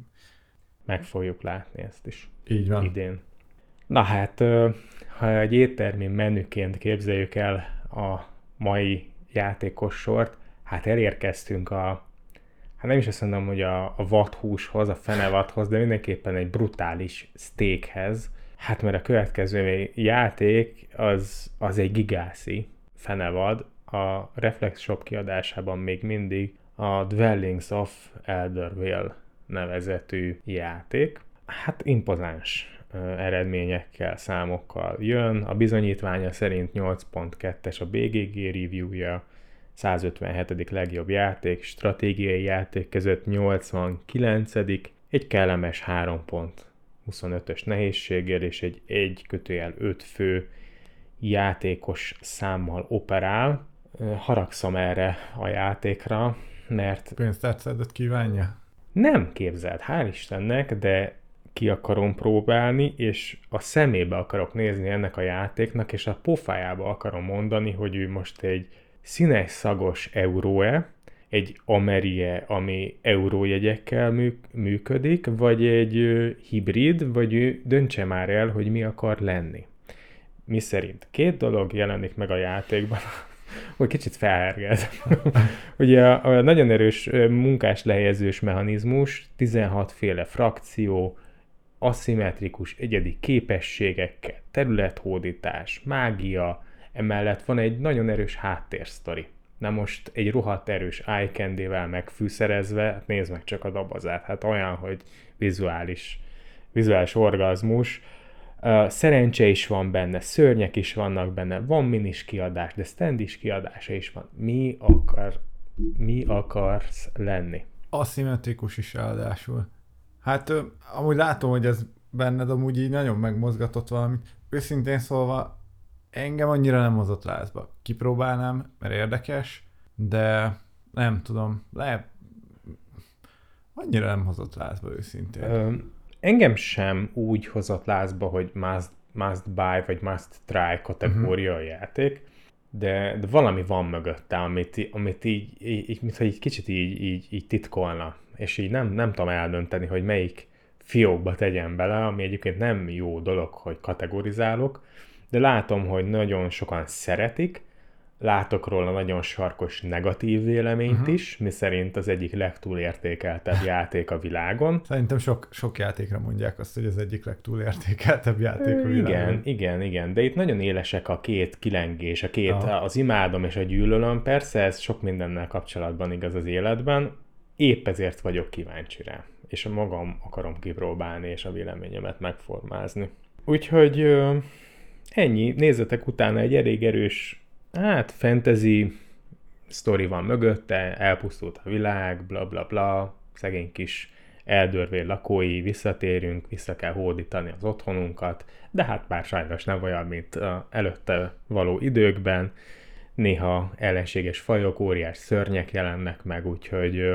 Meg fogjuk látni ezt is. Így van. Idén. Na hát, ha egy éttermi menüként képzeljük el a mai játékos sort, hát elérkeztünk hát nem is azt mondom, hogy a vadhúshoz, a fenevadhoz, de mindenképpen egy brutális steakhez. Hát mert a következő játék az egy gigászi fenevad, a Reflex Shop kiadásában még mindig a Dwellings of Eldrich Will nevezetű játék. Hát impozáns eredményekkel, számokkal jön. A bizonyítványa szerint 8.2-es a BGG review-ja, 157. legjobb játék, stratégiai játék között 89. Egy kellemes 3.25-ös nehézséggel és egy 1-5 fő játékos számmal operál. Haragszom erre a játékra, mert... Pénztárcádat kívánja? Nem, képzeld, hál' Istennek, de ki akarom próbálni, és a szemébe akarok nézni ennek a játéknak, és a pofájába akarom mondani, hogy ő most egy színes szagos euró-e, egy amerie, ami eurójegyekkel működik, vagy egy hibrid, vagy ő döntse már el, hogy mi akar lenni. Mi szerint két dolog jelenik meg a játékban, hogy kicsit felhergez. Ugye a nagyon erős munkás lehelyezős mechanizmus, 16 féle frakció, aszimmetrikus egyedi képességekkel, területhódítás, mágia, emellett van egy nagyon erős háttérsztori. Na most egy rohadt erős eye candy-vel megfűszerezve, nézd meg csak a dobozát, hát olyan, hogy vizuális orgazmus. Szerencse is van benne, szörnyek is vannak benne, van minis kiadás, de stand is kiadása is van. Mi akarsz lenni? Aszimmetrikus is ráadásul. Hát amúgy látom, hogy ez benned amúgy így nagyon megmozgatott valamit. Őszintén szólva engem annyira nem hozott lázba. Kipróbálnám, mert érdekes, de nem tudom, annyira nem hozott lázba őszintén. Engem sem úgy hozott lázba, hogy must buy vagy must try kategória a játék, de valami van mögötte, amit így mintha egy kicsit így titkolna, és így nem tudom eldönteni, hogy melyik fiókba tegyen bele, ami egyébként nem jó dolog, hogy kategorizálok, de látom, hogy nagyon sokan szeretik, látok róla nagyon sarkos negatív véleményt is, miszerint az egyik legtúlértékeltebb játék a világon. Szerintem sok játékra mondják azt, hogy az egyik legtúlértékeltebb játék a világon. Igen, de itt nagyon élesek a két kilengés, az imádom és a gyűlölöm, persze ez sok mindennel kapcsolatban igaz az életben, épp ezért vagyok kíváncsi rá, és magam akarom kipróbálni és a véleményemet megformázni. Úgyhogy ennyi, nézzetek utána, egy elég erős fantasy sztori van mögötte, elpusztult a világ, bla bla bla, szegény kis eldörvér lakói, visszatérünk, vissza kell hódítani az otthonunkat, de bár sajnos nem olyan, mint előtte való időkben, néha ellenséges fajok, óriás szörnyek jelennek meg, úgyhogy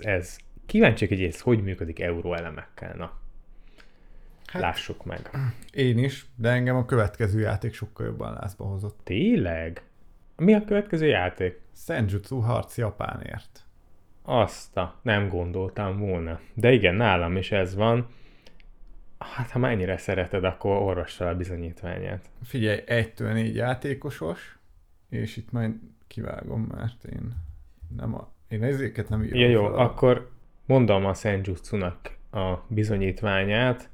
ez kíváncsiak, hogy ez hogy működik euróelemekkel, na. Lássuk meg. Én is, de engem a következő játék sokkal jobban lázba hozott. Tényleg? Mi a következő játék? Szenjutsu harc Japánért. Nem gondoltam volna. De igen, nálam is ez van. Ha már ennyire szereted, akkor orvossal a bizonyítványát. Figyelj, 1-4 játékosos, és itt majd kivágom, mert én nem én ezeket nem írom. Jó, akkor mondom a Szenjutsunak a bizonyítványát.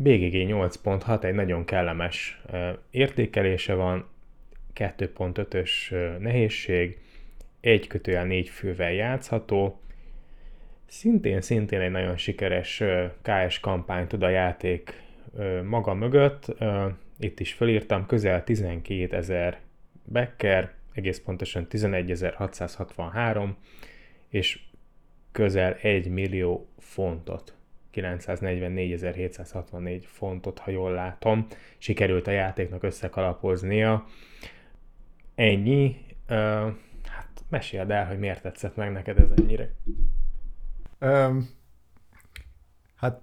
BGG 8.6, egy nagyon kellemes értékelése van, 2.5-ös nehézség, 1-4 fővel játszható. Szintén egy nagyon sikeres KS kampány tud a játék maga mögött. Itt is felírtam, közel 12,000 backer, egész pontosan 11,663, és közel 1 millió fontot. 944.764 fontot, ha jól látom, sikerült a játéknak összekalapoznia. Ennyi. Meséld el, hogy miért tetszett meg neked ez ennyire.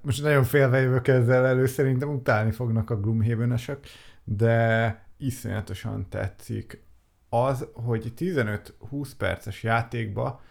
Most nagyon félrejövök ezzel elő, szerintem utálni fognak a Gloomhaven-esek, de iszonyatosan tetszik az, hogy 15-20 perces játékba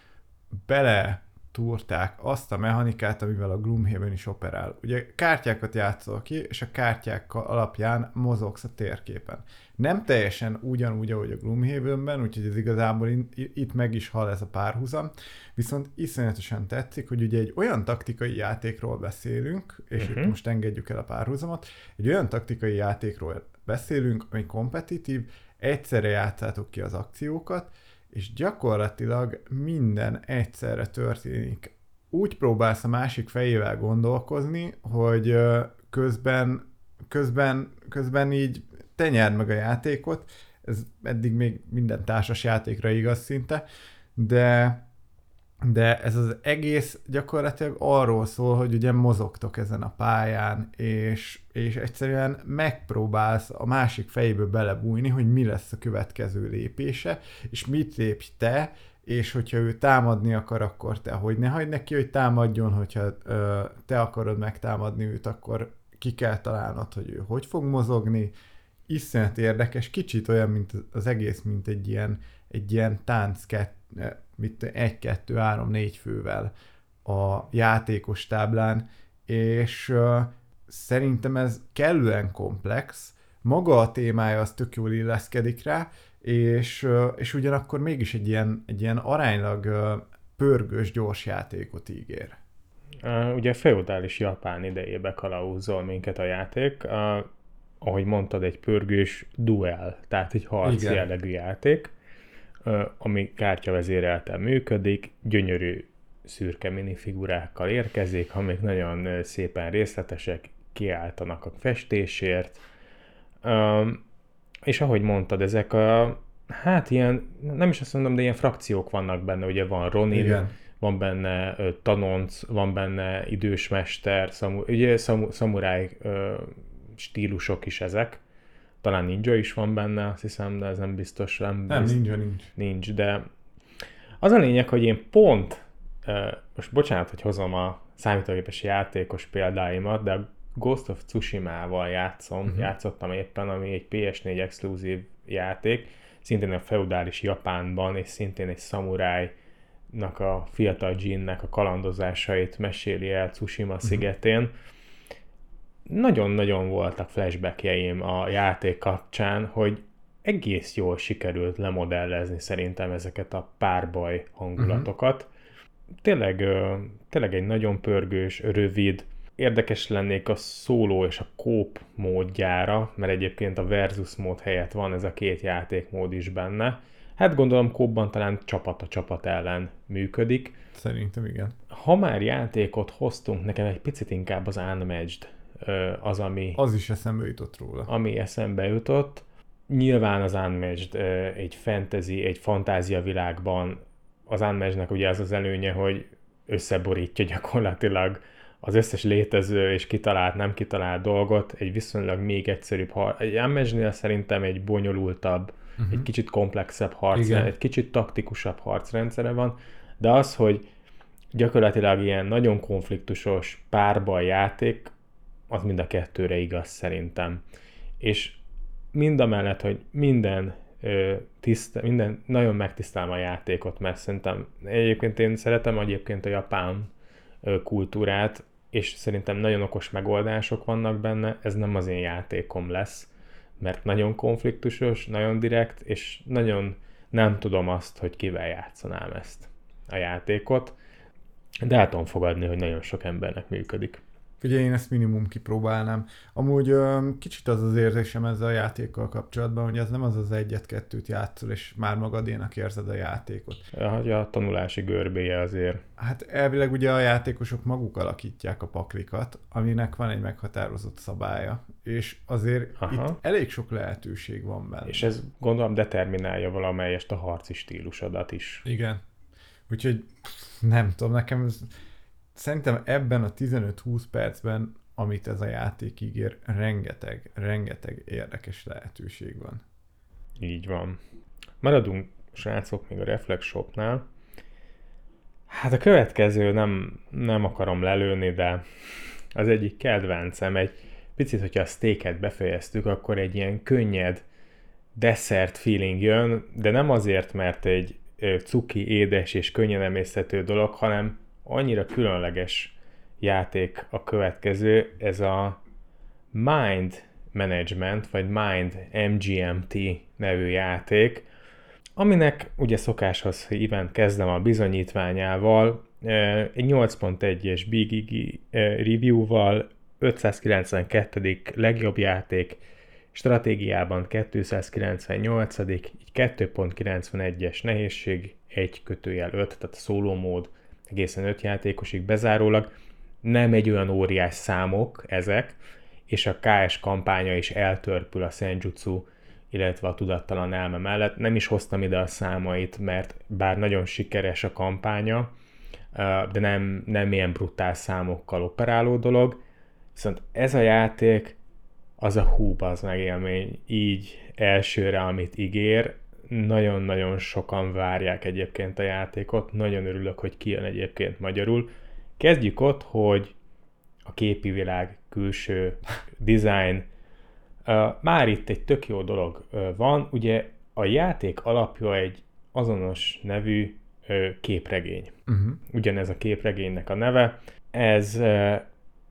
túrták azt a mechanikát, amivel a Gloomhaven is operál. Ugye kártyákat játszol ki, és a kártyák alapján mozogsz a térképen. Nem teljesen ugyanúgy, ahogy a Gloomhavenben, úgyhogy ez igazából itt meg is hal ez a párhuzam, viszont iszonyatosan tetszik, hogy ugye egy olyan taktikai játékról beszélünk, és itt most engedjük el a párhuzamot, egy olyan taktikai játékról beszélünk, ami kompetitív, egyszerre játszátok ki az akciókat, és gyakorlatilag minden egyszerre történik. Úgy próbálsz a másik fejével gondolkozni, hogy közben így te nyerd meg a játékot, ez eddig még minden társas játékra igaz szinte, de ez az egész gyakorlatilag arról szól, hogy ugye mozogtok ezen a pályán, és egyszerűen megpróbálsz a másik fejéből belebújni, hogy mi lesz a következő lépése, és mit lépj te, és hogyha ő támadni akar, akkor te, hogy ne hagyd neki, hogy támadjon, hogyha te akarod megtámadni őt, akkor ki kell találnod, hogy ő hogy fog mozogni. Iszonyat érdekes, kicsit olyan, mint az egész, mint egy ilyen tánc 1, 2, 3, 4 fővel a játékos táblán, és szerintem ez kellően komplex, maga a témája az tök jól illeszkedik rá, és ugyanakkor mégis egy ilyen aránylag pörgős, gyors játékot ígér. Ugye feudális Japán idejébe kalauzol minket a játék, ahogy mondtad, egy pörgős duel, tehát egy harc jellegű játék, ami kártyavezérelten működik, gyönyörű szürke minifigurákkal érkezik, amik nagyon szépen részletesek, kiáltanak a festésért, és ahogy mondtad, ezek a, ilyen, nem is azt mondom, de ilyen frakciók vannak benne, ugye van Ronin, igen, van benne tanonc, van benne idősmester, ugye szamuráj stílusok is ezek, talán ninja is van benne, azt hiszem, de ez nem biztos. Ninja nincs. De az a lényeg, hogy én pont, most bocsánat, hogy hozom a számítógépes játékos példáimat, de Ghost of Tsushima-val játszottam éppen, ami egy PS4 exkluzív játék, szintén a feudális Japánban, és szintén egy szamurájnak, a fiatal Jinnek a kalandozásait meséli el Tsushima szigetén. Nagyon-nagyon voltak flashbackjeim a játék kapcsán, hogy egész jól sikerült lemodellezni szerintem ezeket a párbaj hangulatokat. Tényleg egy nagyon pörgős, rövid, érdekes lennék a szóló és a kóp módjára, mert egyébként a versus mód helyett van ez a két játékmód is benne. Hát gondolom kópban talán csapat a csapat ellen működik. Szerintem igen. Ha már játékot hoztunk, nekem egy picit inkább az Unmatched az, ami... Az is eszembe jutott róla. Ami eszembe jutott. Nyilván az Unmatched egy fantasy, egy fantázia világban. Az Unmatchednek ugye az az előnye, hogy összeborítja gyakorlatilag az összes létező és kitalált, nem kitalált dolgot, egy viszonylag még egyszerűbb harc. Egy Unmatchednél szerintem egy bonyolultabb, egy kicsit komplexebb harcrendszer, egy kicsit taktikusabb harcrendszere van, de az, hogy gyakorlatilag ilyen nagyon konfliktusos párbaj játék, az mind a kettőre igaz szerintem. És mind a mellett, hogy minden nagyon megtisztelem a játékot, mert szerintem egyébként én szeretem a japán kultúrát, és szerintem nagyon okos megoldások vannak benne, ez nem az én játékom lesz, mert nagyon konfliktusos, nagyon direkt, és nagyon nem tudom azt, hogy kivel játszanám ezt a játékot, de el tudom fogadni, hogy nagyon sok embernek működik. Ugye én ezt minimum kipróbálnám. Amúgy kicsit az az érzésem ezzel a játékkal kapcsolatban, hogy ez nem az az egyet-kettőt játszol, és már magadénak érzed a játékot. A tanulási görbéje azért. Hát elvileg ugye a játékosok maguk alakítják a paklikat, aminek van egy meghatározott szabálya, és azért itt elég sok lehetőség van benne. És ez gondolom determinálja valamelyest a harci stílusodat is. Igen. Úgyhogy nem tudom, nekem ez... Szerintem ebben a 15-20 percben, amit ez a játék ígér, rengeteg érdekes lehetőség van. Így van. Maradunk, srácok, még a Reflex Shopnál. Hát a következő nem akarom lelőni, de az egyik kedvencem, egy picit, hogyha a steaket befejeztük, akkor egy ilyen könnyed desszert feeling jön, de nem azért, mert egy cuki, édes és könnyen emészthető dolog, hanem annyira különleges játék a következő, ez a Mind Management, vagy Mind MGMT nevű játék, aminek ugye szokáshoz híven kezdem a bizonyítványával, egy 8.1-es BGG review-val, 592. legjobb játék, stratégiában 298., így 2.91-es nehézség, 1-5, tehát szólómód, egészen 5 játékosig bezárólag, nem egy olyan óriás számok ezek, és a KS kampánya is eltörpül a Szenjutsu, illetve a tudattalan elme mellett. Nem is hoztam ide a számait, mert bár nagyon sikeres a kampánya, de nem ilyen brutál számokkal operáló dolog, viszont ez a játék az a az megélmény, így elsőre, amit ígér. Nagyon-nagyon sokan várják egyébként a játékot, nagyon örülök, hogy kijön egyébként magyarul. Kezdjük ott, hogy a képi világ, külső design. Már itt egy tök jó dolog van, ugye a játék alapja egy azonos nevű képregény. Ugyanez a képregénynek a neve. Ez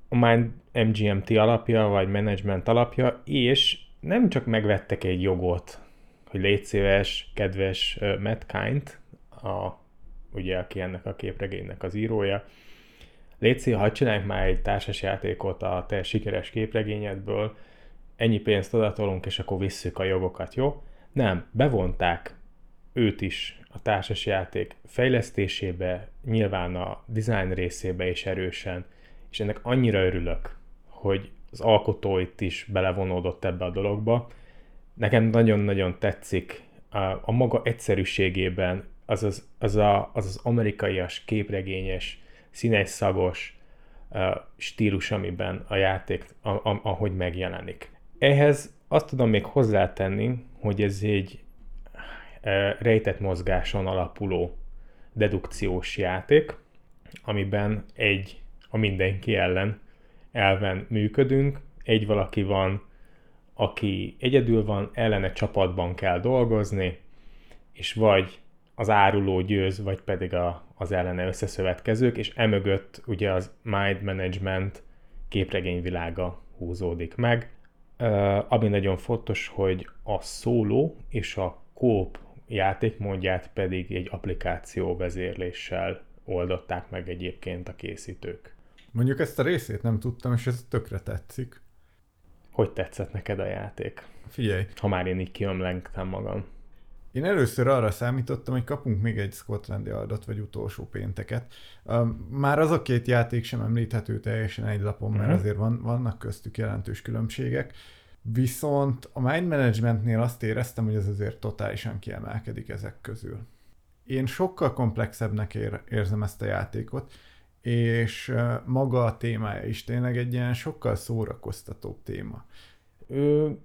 a Mind MGMT alapja, vagy Management alapja, és nem csak megvettek egy jogot, hogy légy szíves, kedves Matt Kindt, ugye aki ennek a képregénynek az írója. Légy szíves, hadd csináljunk már egy társasjátékot a te sikeres képregényedből, ennyi pénzt adatolunk, és akkor visszük a jogokat, jó? Nem, bevonták őt is a társasjáték fejlesztésébe, nyilván a design részébe is erősen, és ennek annyira örülök, hogy az alkotó itt is belevonódott ebbe a dologba. Nekem nagyon-nagyon tetszik a maga egyszerűségében az amerikaias, képregényes, színes, szagos stílus, amiben a játék, ahogy megjelenik. Ehhez azt tudom még hozzátenni, hogy ez egy rejtett mozgáson alapuló dedukciós játék, amiben a mindenki ellen elven működünk, egy valaki van, aki egyedül van, ellene csapatban kell dolgozni, és vagy az áruló győz, vagy pedig az ellene összeszövetkezők, és emögött ugye az mind management képregényvilága húzódik meg. Ami nagyon fontos, hogy a szóló és a co-op játékmódját pedig egy applikáció vezérléssel oldották meg egyébként a készítők. Mondjuk ezt a részét nem tudtam, és ez tökre tetszik. Hogy tetszett neked a játék? Figyelj! Ha már én így kiömlengtem magam. Én először arra számítottam, hogy kapunk még egy Scotland Yardot, vagy utolsó pénteket. Már az a két játék sem említhető teljesen egy lapon, mert azért vannak köztük jelentős különbségek. Viszont a Mind Managementnél azt éreztem, hogy ez azért totálisan kiemelkedik ezek közül. Én sokkal komplexebbnek érzem ezt a játékot, és maga a témája is tényleg egy ilyen sokkal szórakoztatóbb téma.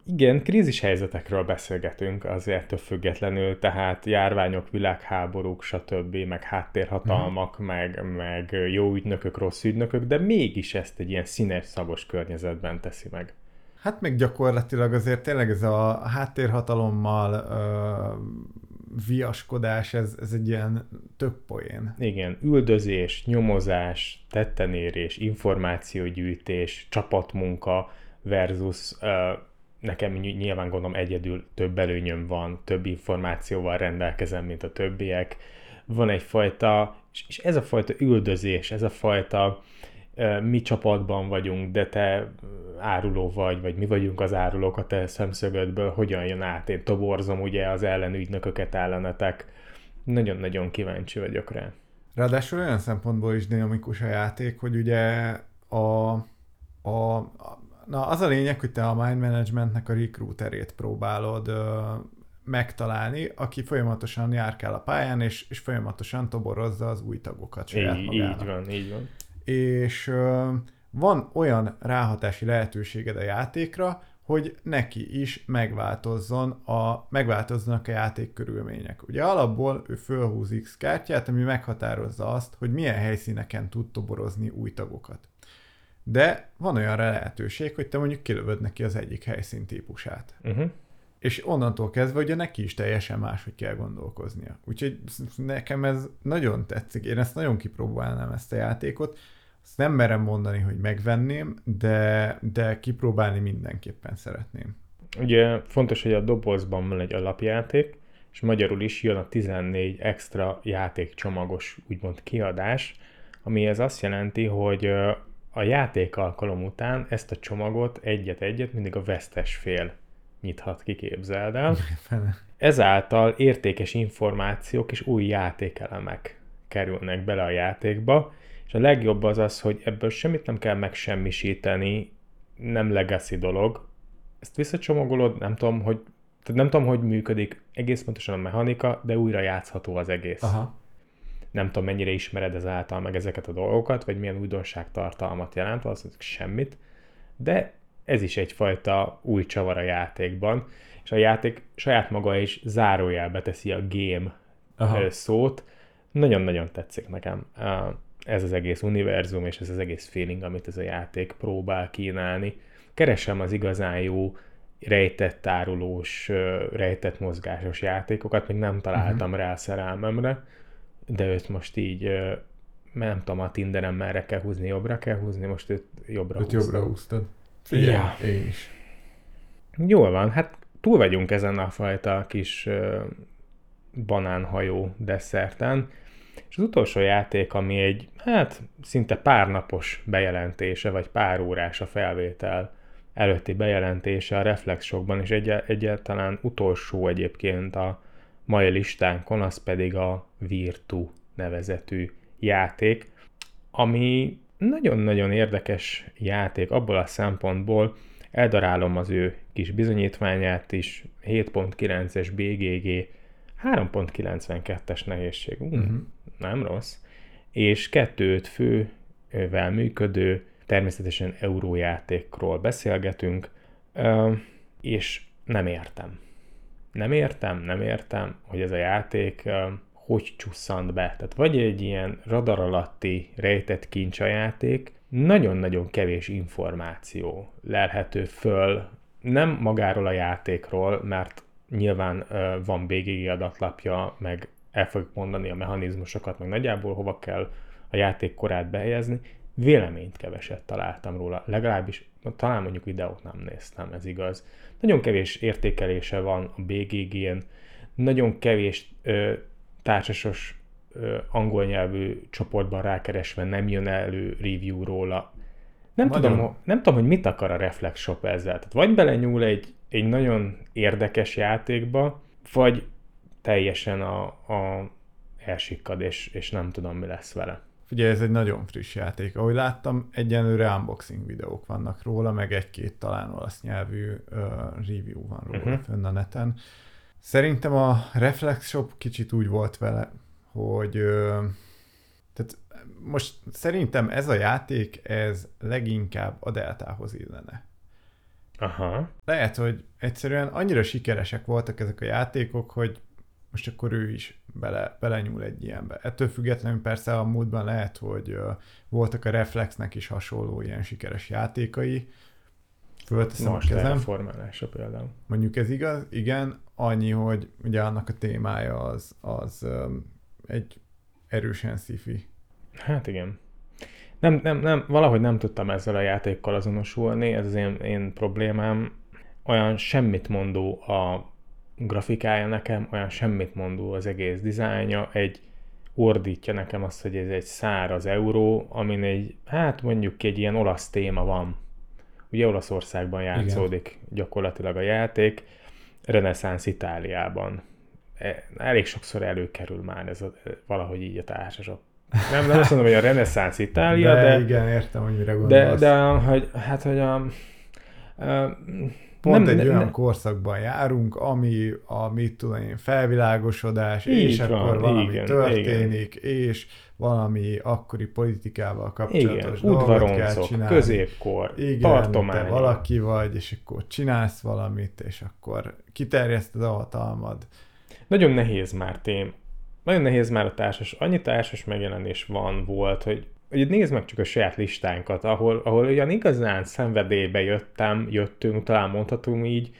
Igen, krízis helyzetekről beszélgetünk azért több függetlenül, tehát járványok, világháborúk, stb., meg háttérhatalmak, meg jó ügynökök, rossz ügynökök, de mégis ezt egy ilyen színes, szagos környezetben teszi meg. Hát meg gyakorlatilag azért tényleg ez a háttérhatalommal viaskodás, ez egy ilyen több poén. Igen, üldözés, nyomozás, tettenérés, információgyűjtés, csapatmunka versus nekem nyilván gondolom egyedül több előnyöm van, több információval rendelkezem, mint a többiek. Van egyfajta, és ez a fajta üldözés, ez a fajta mi csapatban vagyunk, de te áruló vagy mi vagyunk az árulók a te szemszögödből, hogyan jön át, én toborzom ugye az ellenügynököket ellenetek. Nagyon-nagyon kíváncsi vagyok rá. Ráadásul olyan szempontból is dinamikus a játék, hogy ugye az a lényeg, hogy te a Mind Managementnek a recruiterét próbálod megtalálni, aki folyamatosan járkál a pályán, és folyamatosan toborozza az új tagokat saját magának. Így van. És van olyan ráhatási lehetőséged a játékra, hogy neki is megváltozzanak a játék körülmények. Ugye alapból ő fölhúz X kártyát, ami meghatározza azt, hogy milyen helyszíneken tud toborozni új tagokat. De van olyan lehetőség, hogy te mondjuk kilövöd neki az egyik helyszín típusát. És onnantól kezdve ugye neki is teljesen máshogy kell gondolkoznia. Úgyhogy nekem ez nagyon tetszik. Én ezt nagyon kipróbálnám ezt a játékot. Azt nem merem mondani, hogy megvenném, de kipróbálni mindenképpen szeretném. Ugye fontos, hogy a dobozban van egy alapjáték, és magyarul is jön a 14 extra játékcsomagos úgymond kiadás, ami ez azt jelenti, hogy a játék alkalom után ezt a csomagot egyet-egyet mindig a vesztes fél nyithat ki, képzeld el. Ezáltal értékes információk és új játékelemek kerülnek bele a játékba, és a legjobb az, hogy ebből semmit nem kell megsemmisíteni, nem legacy dolog. Ezt visszacsomagolod, nem tudom, hogy működik egész pontosan a mechanika, de újra játszható az egész. Aha. Nem tudom, mennyire ismered ezáltal meg ezeket a dolgokat, vagy milyen újdonságtartalmat jelent, valószínűleg semmit, de ez is egyfajta új csavar a játékban, és a játék saját maga is zárójelbe teszi a game szót. Nagyon-nagyon tetszik nekem ez az egész univerzum, és ez az egész feeling, amit ez a játék próbál kínálni. Keresem az igazán jó rejtett árulós, rejtett mozgásos játékokat, még nem találtam rá szerelmemre, de őt most így, nem tudom, a Tinderen merre kell húzni, jobbra kell húzni, most őt jobbra húztam. Ja. Én is. Jól van, hát túl vagyunk ezen a fajta kis banánhajó desszerten, és az utolsó játék, ami egy, szinte párnapos bejelentése, vagy pár órás a felvétel előtti bejelentése a Reflex Shopban, és egyáltalán utolsó egyébként a mai listánkon, az pedig a Virtu nevezetű játék, ami nagyon-nagyon érdekes játék abból a szempontból, eldarálom az ő kis bizonyítványát is, 7.9-es BGG, 3.92-es nehézség, nem rossz, és 2-5 fővel működő, természetesen eurójátékról beszélgetünk, és nem értem, hogy ez a játék hogy csusszant be. Tehát vagy egy ilyen radar alatti rejtett kincs a játék, nagyon-nagyon kevés információ lelhető föl, nem magáról a játékról, mert nyilván van BGG adatlapja, meg el fogjuk mondani a mechanizmusokat, meg nagyjából hova kell a játék korát behelyezni. Véleményt keveset találtam róla, legalábbis talán mondjuk videót nem néztem, ez igaz. Nagyon kevés értékelése van a BGG-n, nagyon kevés társasos angol nyelvű csoportban rákeresve nem jön elő review róla. Nem tudom, hogy mit akar a Reflex Shop ezzel. Tehát vagy belenyúl egy nagyon érdekes játékba, vagy teljesen elsikkad, és nem tudom, mi lesz vele. Ugye ez egy nagyon friss játék. Ahogy láttam, egyenlőre unboxing videók vannak róla, meg egy-két talán olasz nyelvű review van róla fönn a neten. Szerintem a Reflex Shop kicsit úgy volt vele, hogy tehát most szerintem ez a játék, ez leginkább a Deltához illene. Aha. Lehet, hogy egyszerűen annyira sikeresek voltak ezek a játékok, hogy most akkor ő is belenyúl egy ilyenbe. Ettől függetlenül persze a múltban lehet, hogy voltak a Reflexnek is hasonló ilyen sikeres játékai. Fölteszem a kezem. Most formálásra például. Mondjuk ez igaz, igen, annyi, hogy ugye annak a témája az egy erősen sci-fi. Hát igen. Nem, valahogy nem tudtam ezzel a játékkal azonosulni, ez az én problémám. Olyan semmit mondó a grafikája nekem, olyan semmit mondó az egész dizájnja, ordítja nekem azt, hogy ez egy száraz euró, amin mondjuk egy ilyen olasz téma van. Ugye Olaszországban játszódik gyakorlatilag a játék, reneszánsz Itáliában. Elég sokszor előkerül már ez valahogy így a társasok. Nem azt mondom, hogy a reneszánsz Itália, de igen, értem, hogy mire gondolsz. Pont egy olyan korszakban járunk, ami a felvilágosodás, és van, akkor valami történik, és valami akkori politikával kapcsolatos dolgot kell csinálni. Középkor, tartományok. Te valaki vagy, és akkor csinálsz valamit, és akkor kiterjeszted a hatalmad. Nagyon nehéz már a társas, annyi társas megjelenés volt, hogy nézd meg csak a saját listánkat, ahol olyan igazán szenvedélybe jöttünk, talán mondhatunk így,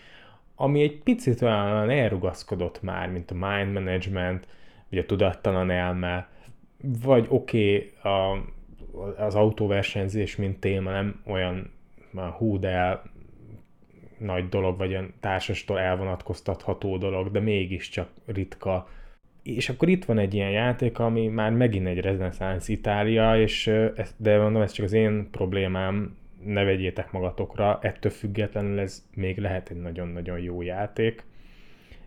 ami egy picit olyan elrugaszkodott már, mint a mind management, vagy a tudattalan elme, vagy az autóversenyzés, mint téma, nem olyan nagy dolog, vagy olyan társastól elvonatkoztatható dolog, de mégiscsak ritka. És akkor itt van egy ilyen játék, ami már megint egy reneszánsz Itália, de mondom, ez csak az én problémám, ne vegyétek magatokra, ettől függetlenül ez még lehet egy nagyon-nagyon jó játék,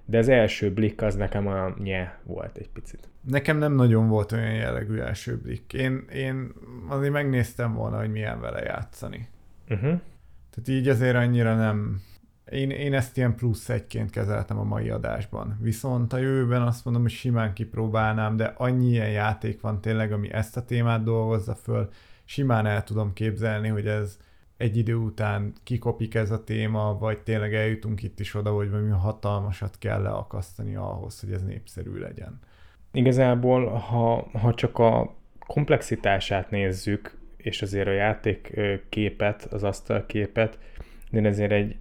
de az első blikk az nekem olyan volt egy picit. Nekem nem nagyon volt olyan jellegű első blikk. Én azért megnéztem volna, hogy milyen vele játszani. Tehát így azért annyira nem... Én ezt ilyen plusz egyként kezeltem a mai adásban. Viszont a jövőben azt mondom, hogy simán kipróbálnám, de annyi ilyen játék van tényleg, ami ezt a témát dolgozza föl. Simán el tudom képzelni, hogy ez egy idő után kikopik ez a téma, vagy tényleg eljutunk itt is oda, hogy valami hatalmasat kell leakasztani ahhoz, hogy ez népszerű legyen. Igazából, ha csak a komplexitását nézzük, és azért a játékképet, az asztalképet, de ezért egy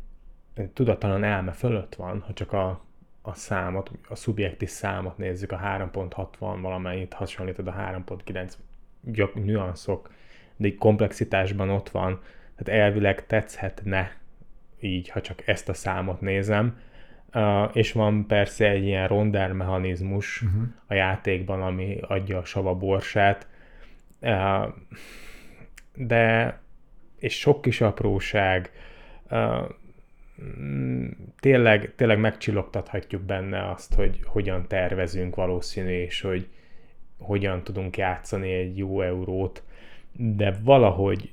tudattalan elme fölött van, ha csak a számot, a szubjektív számot nézzük, a 3.60 valamennyit hasonlítod a 3.9 nüanszok, de így komplexitásban ott van, tehát elvileg tetszhetne így, ha csak ezt a számot nézem, és van persze egy ilyen ronder mechanizmus a játékban, ami adja a sava borsát, de és sok kis apróság, tényleg megcsillogtathatjuk benne azt, hogy hogyan tervezünk valószínű, és hogy hogyan tudunk játszani egy jó eurót, de valahogy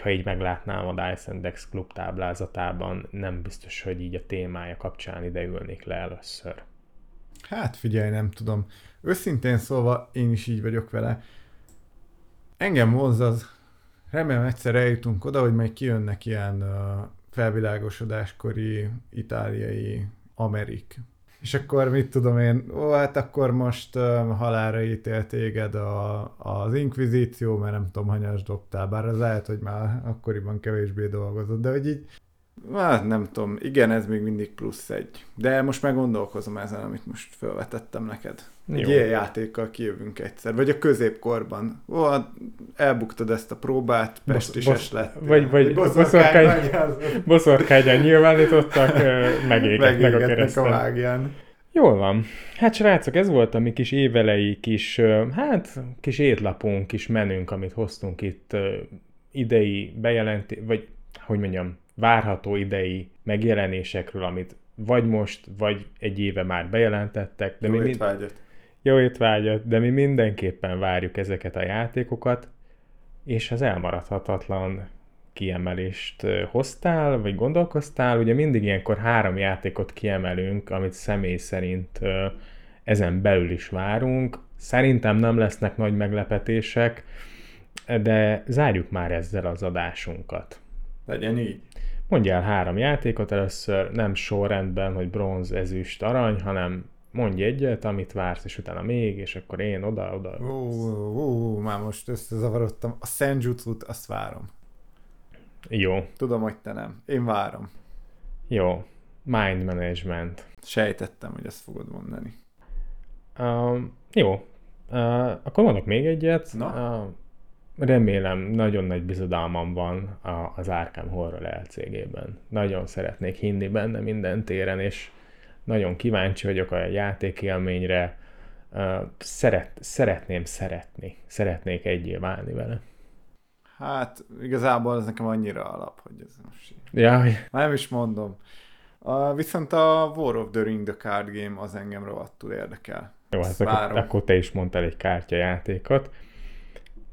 ha így meglátnám a Dice Index klub táblázatában, nem biztos, hogy így a témája kapcsán ide ülnék le először. Hát figyelj, nem tudom. Őszintén szólva én is így vagyok vele. Engem vonz az, remélem egyszer eljutunk oda, hogy majd kijönnek ilyen felvilágosodáskori itáliai Amerik. És akkor mit tudom én, hát akkor most halálra ítél téged az inkvizíció, mert nem tudom, hanyas dobtál, bár az lehet, hogy már akkoriban kevésbé dolgozott, de hogy így Nem tudom, igen, ez még mindig +1. De most már gondolkozom ezen, amit most felvetettem neked. Egy ilyen játékkal kijövünk egyszer. Vagy a középkorban. Elbuktad ezt a próbát, pestisest lettél. Vagy boszorkányán nyilvánítottak, megégnek a kereszten. A mágián. Jól van. Hát srácok, ez volt a mi kis évelei kis étlapunk, kis menünk, amit hoztunk itt idei bejelenti, vagy hogy mondjam, várható idei megjelenésekről, amit vagy most, vagy egy éve már bejelentettek. De jó étvágyat! Jó étvágyat, de mi mindenképpen várjuk ezeket a játékokat, és az elmaradhatatlan kiemelést hoztál, vagy gondolkoztál. Ugye mindig ilyenkor 3 játékot kiemelünk, amit személy szerint ezen belül is várunk. Szerintem nem lesznek nagy meglepetések, de zárjuk már ezzel az adásunkat. Legyen így. Mondjál 3 játékot, először nem sorrendben, hogy bronz, ezüst, arany, hanem mondj egyet, amit vársz, és utána még, és akkor én oda. Már most összezavarodtam. A Szenjutsu-t, azt várom. Jó. Tudom, hogy te nem. Én várom. Jó. Mind Management. Sejtettem, hogy ezt fogod mondani. Jó. Akkor mondok még egyet. Na? Remélem, nagyon nagy bizodalmam van az Arkham Horror LCG-ben. Nagyon szeretnék hinni benne minden téren, és nagyon kíváncsi vagyok a játékélményre. Szeretnék egyé válni vele. Hát, igazából ez nekem annyira alap, hogy ez most... Jaj. Már nem is mondom. Viszont a War of the Ring, The Card Game az engem rohadtul érdekel. Jó, hát akkor te is mondtál egy kártyajátékot.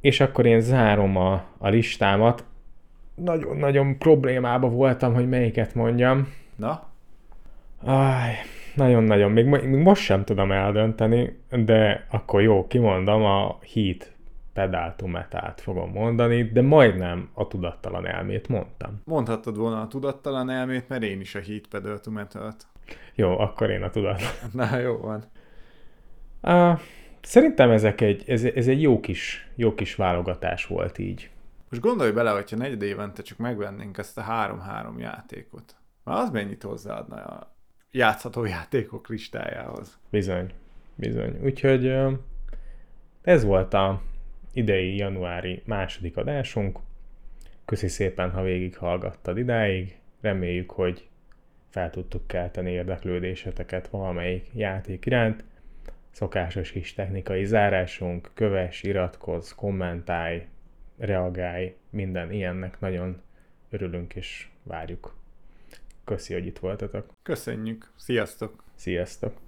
És akkor én zárom a listámat. Nagyon-nagyon problémába voltam, hogy melyiket mondjam. Na? Nagyon-nagyon. Még most sem tudom eldönteni, de akkor jó, kimondom, a Heat Pedal to Metal-t fogom mondani, de majdnem a tudattalan elmét mondtam. Mondhattad volna a tudattalan elmét, mert én is a Heat Pedal to Metal-t. Jó, akkor én a tudattalan. Na, jó van. Szerintem ez egy jó kis válogatás volt így. Most gondolj bele, hogyha 4 évente csak megvennénk ezt a 3-3 játékot. Már az mennyit hozzáadna a játszható játékok listájához. Bizony. Úgyhogy ez volt a idei januári 2. adásunk. Köszi szépen, ha végighallgattad idáig. Reméljük, hogy fel tudtuk kelteni érdeklődéseteket valamelyik játék iránt. Szokásos kis technikai zárásunk, kövess, iratkozz, kommentálj, reagálj, minden ilyennek nagyon örülünk és várjuk. Köszi, hogy itt voltatok. Köszönjük. Sziasztok!